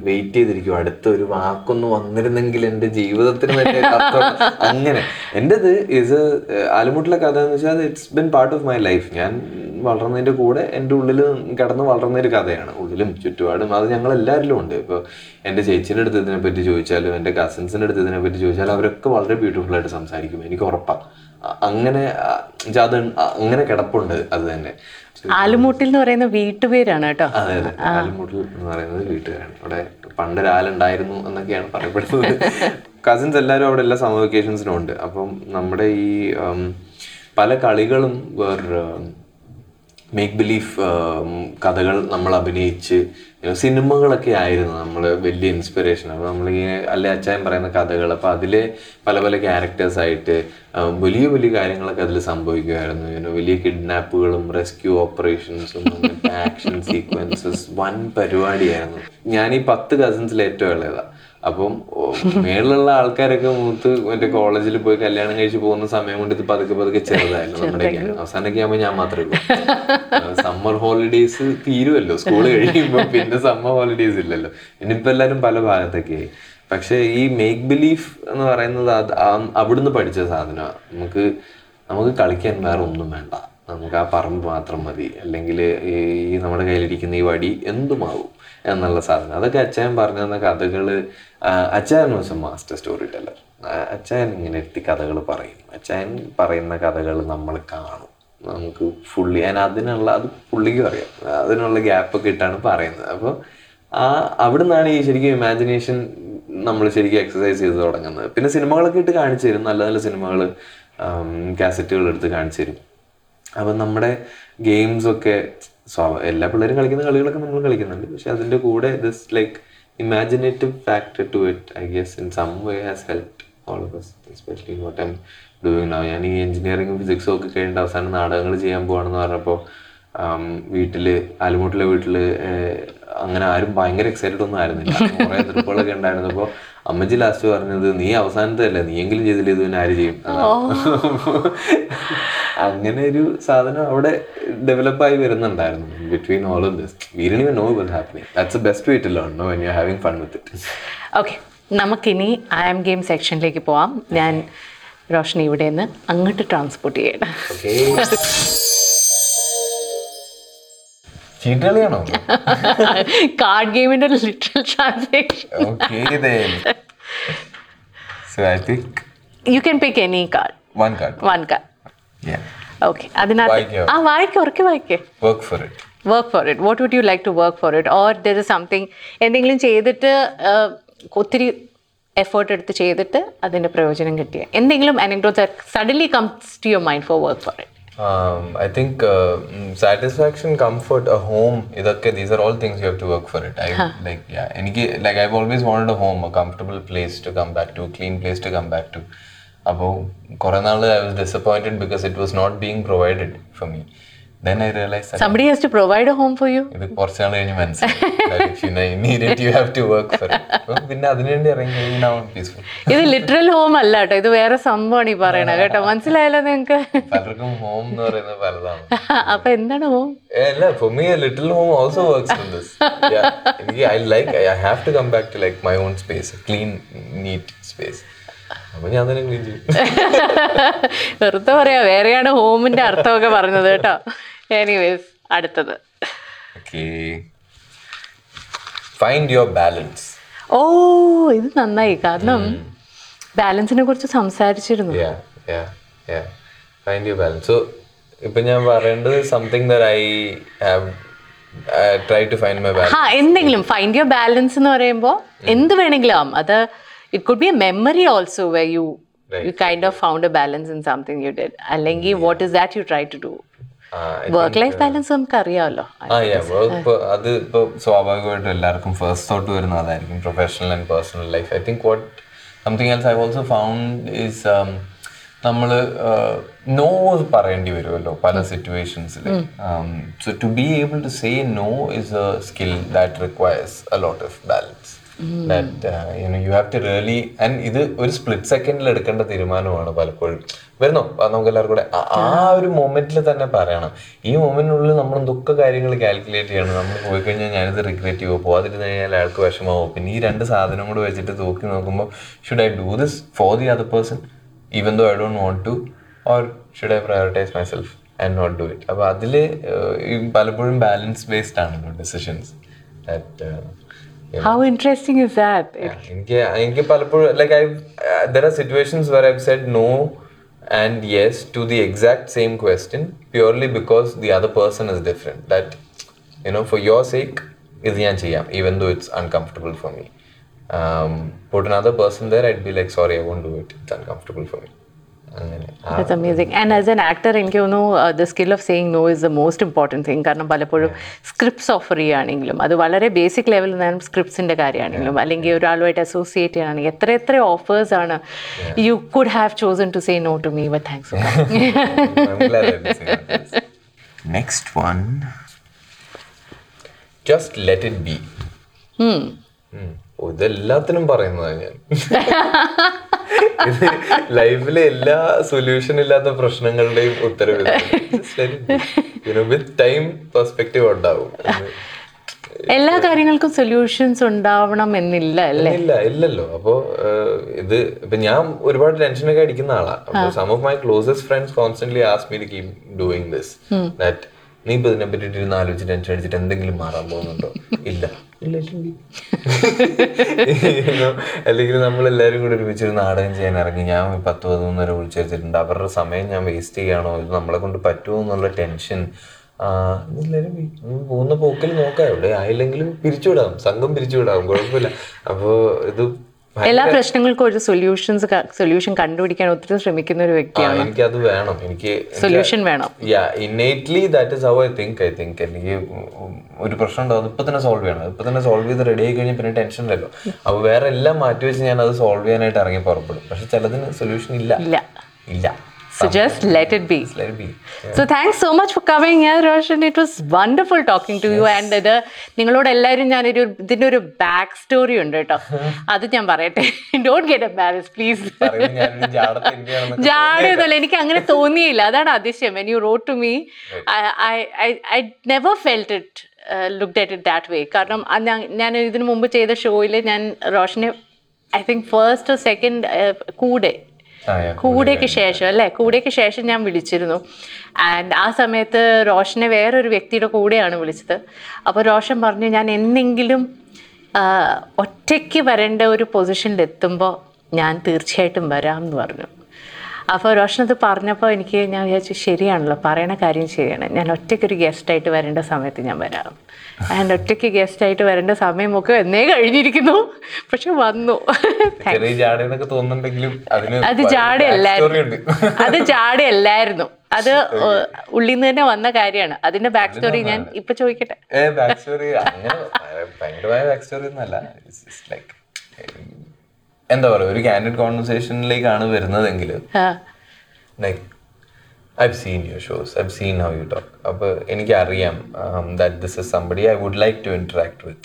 വെയിറ്റ് ചെയ്തിരിക്കും, അടുത്തൊരു വാക്കൊന്ന് വന്നിരുന്നെങ്കിൽ എൻ്റെ ജീവിതത്തിന് തന്നെ അങ്ങനെ. എൻ്റെത് ഇസ് ആലുമുട്ടിലെ കഥ എന്ന് വെച്ചാൽ it's been part of my life. ഞാൻ വളർന്നതിൻ്റെ കൂടെ എൻ്റെ ഉള്ളിൽ കിടന്ന് വളർന്നൊരു കഥയാണ്, ഉള്ളിലും ചുറ്റുപാടും. അത് ഞങ്ങളെല്ലാവരിലും ഉണ്ട്. ഇപ്പോൾ എൻ്റെ ചേച്ചീൻ്റെ അടുത്ത് ഇതിനെപ്പറ്റി ചോദിച്ചാലും എൻ്റെ കസിൻസിൻ്റെ അടുത്ത് ഇതിനെപ്പറ്റി ചോദിച്ചാലും അവരൊക്കെ വളരെ ബ്യൂട്ടിഫുള്ളായിട്ട് സംസാരിക്കും, എനിക്ക് ഉറപ്പാണ്. അങ്ങനെ അത് അങ്ങനെ കിടപ്പുണ്ട്. അത് തന്നെ ആലുമൂട്ടിൽ എന്ന് പറയുന്ന വീട്ടുപേരാണ് കേട്ടോ. അതെ അതെ, ആലുമൂട്ടിൽ എന്ന് പറയുന്നത് വീട്ടുകാരാണ്. അവിടെ പണ്ടൊരു ആലുണ്ടായിരുന്നു എന്നൊക്കെയാണ് പറയപ്പെടുന്നത്. കസിൻസ് എല്ലാവരും അവിടെ എല്ലാ സമ്മർ വെക്കേഷൻസിനും ഉണ്ട്. അപ്പം നമ്മുടെ ഈ പല കളികളും വേറെ മേക്ക് ബിലീഫ് കഥകൾ നമ്മൾ അഭിനയിച്ച് സിനിമകളൊക്കെ ആയിരുന്നു നമ്മൾ വലിയ ഇൻസ്പിറേഷൻ. അപ്പോൾ നമ്മളിങ്ങനെ അല്ലെ അച്ചായൻ പറയുന്ന കഥകൾ, അപ്പോൾ അതിലെ പല പല ക്യാരക്ടേഴ്സായിട്ട് വലിയ വലിയ കാര്യങ്ങളൊക്കെ അതിൽ സംഭവിക്കുമായിരുന്നു. വലിയ കിഡ്നാപ്പുകളും റെസ്ക്യൂ ഓപ്പറേഷൻസും ആക്ഷൻ സീക്വൻസസ് വൻ പരിപാടിയായിരുന്നു. ഞാൻ ഈ 10 കസിൻസിൽ ഏറ്റവും ഇളയതാണ്. അപ്പം മേളിലുള്ള ആൾക്കാരൊക്കെ മൂത്ത് മറ്റേ കോളേജിൽ പോയി കല്യാണം കഴിച്ച് പോകുന്ന സമയം കൊണ്ട് ഇത് പതുക്കെ പതുക്കെ ചെറുതായിരുന്നു. നമ്മുടെ അവസാനൊക്കെ ആകുമ്പോൾ ഞാൻ മാത്രമേ ഉള്ളൂ. സമ്മർ ഹോളിഡേയ്സ് തീരുമല്ലോ സ്കൂൾ കഴിയുമ്പോൾ, പിന്നെ സമ്മർ ഹോളിഡേയ്സ് ഇല്ലല്ലോ. ഇനിയിപ്പോൾ എല്ലാവരും പല ഭാഗത്തൊക്കെ. പക്ഷെ ഈ മേക്ക് ബിലീഫ് എന്ന് പറയുന്നത് അവിടുന്ന് പഠിച്ച സാധനമാണ്. നമുക്ക് കളിക്കാൻ വേറെ ഒന്നും വേണ്ട, നമുക്ക് ആ പറമ്പ് മാത്രം മതി, അല്ലെങ്കിൽ ഈ നമ്മുടെ കയ്യിലിരിക്കുന്ന ഈ വടി എന്തുമാവും എന്നുള്ള സാധനം. അതൊക്കെ അച്ചായൻ പറഞ്ഞു തന്ന കഥകൾ. അച്ചായൻ was a master storyteller. അച്ചായൻ ഇങ്ങനെ എത്തി കഥകൾ പറയും. അച്ചായൻ പറയുന്ന കഥകൾ നമ്മൾ കാണും. നമുക്ക് ഫുള്ളി അത് പുള്ളിക്കും അറിയാം, അതിനുള്ള ഗ്യാപ്പൊക്കെ ഇട്ടാണ് പറയുന്നത്. അപ്പോൾ അവിടെ നിന്നാണ് ഈ ശരിക്കും ഇമാജിനേഷൻ നമ്മൾ ശരിക്കും എക്സസൈസ് ചെയ്ത് തുടങ്ങുന്നത്. പിന്നെ സിനിമകളൊക്കെ ഇട്ട് കാണിച്ചു തരും, നല്ല നല്ല സിനിമകൾ കാസറ്റുകൾ എടുത്ത് കാണിച്ചു തരും. അപ്പം നമ്മുടെ ഗെയിംസൊക്കെ എല്ലാ പിള്ളേരും കളിക്കുന്ന കളികളൊക്കെ നമ്മൾ കളിക്കുന്നുണ്ട്. പക്ഷെ അതിൻ്റെ കൂടെ this like imaginative factor to it I guess in some way has helped all of us, especially what I am doing now. ഞാൻ ഈ എഞ്ചിനീയറിംഗും ഫിസിക്സും ഒക്കെ കഴിഞ്ഞിട്ട് അവസാനം നാടകങ്ങൾ ചെയ്യാൻ പോകണമെന്ന് പറഞ്ഞപ്പോൾ ആലുമൂട്ടിലെ വീട്ടിൽ അങ്ങനെ ആരും ഭയങ്കര എക്സൈറ്റഡ് ഒന്നും ആയിരുന്നില്ല. കുറേ എതിർപ്പുകളൊക്കെ ഉണ്ടായിരുന്നപ്പോൾ അമ്മജി ലാസ്റ്റ് പറഞ്ഞത്, നീ അവസാനത്തെ അല്ലേ, നീയെങ്കിലും ചെയ്തില്ല, ഇത് പിന്നെ ആര് ചെയ്യും. അങ്ങനെ ഒരു സാധനം അവിടെ ഡെവലപ്പായി വരുന്നുണ്ടായിരുന്നു between all of this. We didn't even know it was happening. That's the best way to learn no when you are having fun with it. Okay, നമുക്കിനി ഐ ആം ഗെയിം സെക്ഷനിലേക്ക് പോവാം. ഞാൻ റോഷനെ ഇവിടെ നിന്ന് അങ്ങോട്ട് ട്രാൻസ്പോർട്ട് ചെയ്യണം. ചീട്ടുകളിയാണോ? കാർഡ് ഗെയിമിന്റെ literal transaction. Okay, then so I pick. You can pick any card. One card. Yeah. Okay. Adinathu. Vaike. Work for it. What would you like to work for it? Or there is something എന്തെങ്കിലും ചെയ്തിട്ട് ഒത്തിരി effort എടുത്ത് ചെയ്തിട്ട് അതിന്റെ പ്രയോജനം കിട്ടിയ എന്തെങ്കിലും anecdotes that suddenly comes to your mind for work for it? I think satisfaction, comfort, a home, these are all things you have to work for it. I've always wanted a home, a comfortable place to come back to, a clean place to come back to. About Corona, I was disappointed because it was not being provided for me. Then I realized somebody has to provide a home for you. It's a personal arrangement. Like if you need it, you have to work for it. Pinna adinende arrange now peaceful. Idu literal home alla ട്ടോ, idu vera sambhani parayana ketta manasilayilla ningalku. Palarkum home nu parayana paladana. Appo endana home? Ella for me a little home also works for this. Yeah. I have to come back to like my own space, a clean neat space. വെറുതെ പറയാ, വേറെയാണ് ഹോമിന്റെ അർത്ഥമൊക്കെ പറഞ്ഞത് കേട്ടോ. Anyways, അടുത്തത്. ഓ, ഇത് നന്നായി, കാരണം ബാലൻസിനെ കുറിച്ച് സംസാരിച്ചിരുന്നു. എന്തെങ്കിലും ഫൈൻഡ് യുവർ ബാലൻസ് എന്ന് പറയുമ്പോ എന്ത് വേണമെങ്കിലും ആവും. അത് it could be a memory also where you kind of found a balance in something you did. Allengi, what is that you try to do? Work-life balance നമുക്ക് അറിയാമല്ലോ. അത് ഇപ്പോൾ സ്വാഭാവികമായിട്ടും എല്ലാവർക്കും ഫസ്റ്റ് തോട്ട് വരുന്ന അതായിരിക്കും professional and personal life. I think what something else I also found is നമ്മൾ no പറയേണ്ടി വരുമല്ലോ പല സിറ്റുവേഷൻസിൽ. So to be able to say no is a skill that requires a lot of balance. That you have to really, and ഇത് ഒരു split സെക്കൻഡിൽ എടുക്കേണ്ട തീരുമാനമാണ് പലപ്പോഴും. വരുന്നോ നമുക്ക് എല്ലാവർക്കും കൂടെ ആ ഒരു മൊമെന്റിൽ തന്നെ പറയണം. ഈ മൊമെന്റിനുള്ളിൽ നമ്മൾ എന്തൊക്കെ കാര്യങ്ങൾ കാൽക്കുലേറ്റ് ചെയ്യണം. നമ്മൾ പോയി കഴിഞ്ഞാൽ ഞാനിത് റിഗ്രറ്റ് ചെയ്യുമോ, പോകാതിരുന്ന് കഴിഞ്ഞാൽ അയാൾക്ക് വിഷമാവും. പിന്നെ ഈ രണ്ട് സാധനം കൂടെ വെച്ചിട്ട് തൂക്കി നോക്കുമ്പോൾ should I do this for the other person even though I don't want to, or should I prioritise myself and not do it. അപ്പോൾ അതിൽ പലപ്പോഴും ബാലൻസ് ബേസ്ഡ് ആണല്ലോ decisions. How interesting is that? Inke palappozhum like there are situations where I've said no and yes to the exact same question purely because the other person is different. That, for your sake, is yan cheyam, even though it's uncomfortable for me. Put another person there, I'd be like, sorry, I won't do it. It's uncomfortable for me. That's amazing. And as an actor, the skill of saying no is the most important thing. കാരണം പലപ്പോഴും scripts offer ചെയ്യുകയാണെങ്കിലും അത് വളരെ basic ലെവലിൽ നിന്നും സ്ക്രിപ്റ്റ്സിൻ്റെ കാര്യമാണെങ്കിലും അല്ലെങ്കിൽ ഒരാളുമായിട്ട് associate ചെയ്യാനാണെങ്കിൽ എത്ര ഓഫേഴ്സ് ആണ്. You could have chosen to say no to me, but thanks. Next one. Just let it be. ഇതെല്ലാത്തിനും പറയുന്നതാണ് ഞാൻ. ഇത് ലൈഫിലെ എല്ലാ സൊല്യൂഷൻ ഇല്ലാത്ത പ്രശ്നങ്ങളുടെയും ഉത്തരവ് വിത്ത് ടൈം പെർസ്പെക്റ്റീവ് ഉണ്ടാവും. എല്ലാ കാര്യങ്ങൾക്കും സൊല്യൂഷൻസ് ഉണ്ടാവണം എന്നില്ല അല്ലേ? ഇല്ലല്ലോ. അപ്പോ ഇത് ഇപ്പൊ ഞാൻ ഒരുപാട് ടെൻഷനൊക്കെ അടിക്കുന്ന ആളാണ്. Some of my closest friends constantly ask me to keep doing this that. നീ ഇപ്പൊ ഇതിനെ പറ്റി ഇരുന്ന് ആലോചിച്ച് ടെൻഷൻ അടിച്ചിട്ട് എന്തെങ്കിലും മാറാൻ പോകുന്നുണ്ടോ? ഇല്ല. അല്ലെങ്കിൽ നമ്മളെല്ലാരും കൂടി ഒരുമിച്ചൊരു നാടകം ചെയ്യാൻ ഇറങ്ങി ഞാൻ 10-11 വരെ വിളിച്ചു വെച്ചിട്ടുണ്ട്. അവരുടെ സമയം ഞാൻ വേസ്റ്റ് ചെയ്യണോ? ഇത് നമ്മളെ കൊണ്ട് പറ്റുമോ എന്നുള്ള ടെൻഷൻ. എല്ലാവരും പോകുന്ന പോക്കിൽ നോക്കാം. എവിടെ ആയില്ലെങ്കിലും പിരിച്ചുവിടാം, സംഘം പിരിച്ചുവിടാം, കുഴപ്പമില്ല. അപ്പോ ഇത് എല്ലാ പ്രശ്നങ്ങൾക്കും ഒരു സൊല്യൂഷൻ കണ്ടുപിടിക്കാൻ ഒത്തിരി ശ്രമിക്കുന്ന ഒരു വ്യക്തിയാണ്. എനിക്കത് വേണം, എനിക്ക് സൊല്യൂഷൻ വേണം. Innately that is how I think. എനിക്ക് ഒരു പ്രശ്നം ഉണ്ടാവും, ഇപ്പൊ തന്നെ സോൾവ് ചെയ്യണം, ഇപ്പൊ തന്നെ സോൾവ് ചെയ്ത് റെഡി ആയി കഴിഞ്ഞാൽ പിന്നെ ടെൻഷൻ ഇല്ലല്ലോ. അപ്പൊ വേറെ എല്ലാം മാറ്റി വെച്ച് ഞാൻ അത് സോൾവ് ചെയ്യാനായിട്ട് ഇറങ്ങി പുറപ്പെടും. പക്ഷെ ചിലതിന് സൊല്യൂഷൻ ഇല്ല. So just let it be. Let it be. Yeah. So thanks so much for coming here, Roshan. It was wonderful talking to you. And നിങ്ങളോട് എല്ലാവരും ഞാനൊരു ഇതിൻ്റെ ഒരു ബാക്ക് സ്റ്റോറി ഉണ്ട് കേട്ടോ, അത് ഞാൻ പറയട്ടെ. Don't get embarrassed, please. ജാടയൊന്നുമല്ല, എനിക്ക് അങ്ങനെ തോന്നിയില്ല, അതാണ് അതിശയം. When you wrote to me, I never felt it, looked at it that way. കാരണം ഞാൻ ഇതിനു മുമ്പ് ചെയ്ത ഷോയിൽ ഞാൻ റോഷനെ I think first or second കൂടെക്ക് ശേഷം ഞാൻ വിളിച്ചിരുന്നു. ആൻഡ് ആ സമയത്ത് റോഷനെ വേറൊരു വ്യക്തിയുടെ കൂടെയാണ് വിളിച്ചത്. അപ്പോൾ റോഷൻ പറഞ്ഞു, ഞാൻ എന്നെങ്കിലും ഒറ്റയ്ക്ക് വരേണ്ട ഒരു പൊസിഷനിലെത്തുമ്പോൾ ഞാൻ തീർച്ചയായിട്ടും വരാം എന്ന് പറഞ്ഞു. അപ്പോൾ റോഷനത് പറഞ്ഞപ്പോൾ ഞാൻ വിചാരിച്ചു, ശരിയാണല്ലോ, പറയണ കാര്യം ശരിയാണ്. ഞാൻ ഒറ്റയ്ക്കൊരു ഗസ്റ്റായിട്ട് വരേണ്ട സമയത്ത് ഞാൻ വരാം. ആൻഡ് ഒറ്റയ്ക്ക് ഗസ്റ്റായിട്ട് വരേണ്ട സമയമൊക്കെ എന്നേ കഴിഞ്ഞിരിക്കുന്നു, പക്ഷെ വന്നു. അത് ജാടയല്ലായിരുന്നു, അത് ഉള്ളിൽ നിന്ന് തന്നെ വന്ന കാര്യമാണ്. അതിന്റെ ബാക്ക് സ്റ്റോറി ഞാൻ ഇപ്പൊ ചോദിക്കട്ടെ. എന്താ പറയുക, ഒരു കാൻഡിഡ് കോൺവെർസേഷനിലേക്കാണ് വരുന്നതെങ്കിൽ like I've seen your shows, I've seen how you talk. അപ്പോൾ എനിക്കറിയാം that this is somebody I would like to interact with.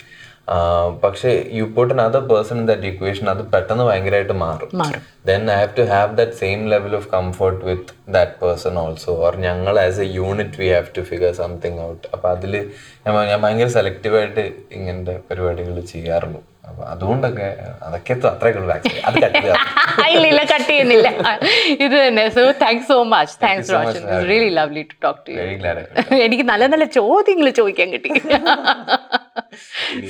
പക്ഷേ you put another person in that equation, അത് പെട്ടെന്ന് ഭയങ്കരമായിട്ട് മാറും. Then I have to have that same level of comfort with that person also. Or ഞങ്ങൾ as a unit we have to figure something out. അപ്പോൾ അതിൽ ഞാൻ ഭയങ്കര സെലക്റ്റീവായിട്ട് ഇങ്ങനത്തെ പരിപാടികൾ ചെയ്യാറുള്ളൂ. അതുകൊണ്ടൊക്കെ അതൊക്കെ കട്ട് ചെയ്യുന്നില്ല ഇത് തന്നെ. So thanks so much. Thanks Roshan, really lovely to talk to you. എനിക്ക് നല്ല നല്ല ചോദ്യങ്ങൾ ചോദിക്കാൻ കിട്ടി.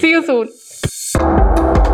See you soon.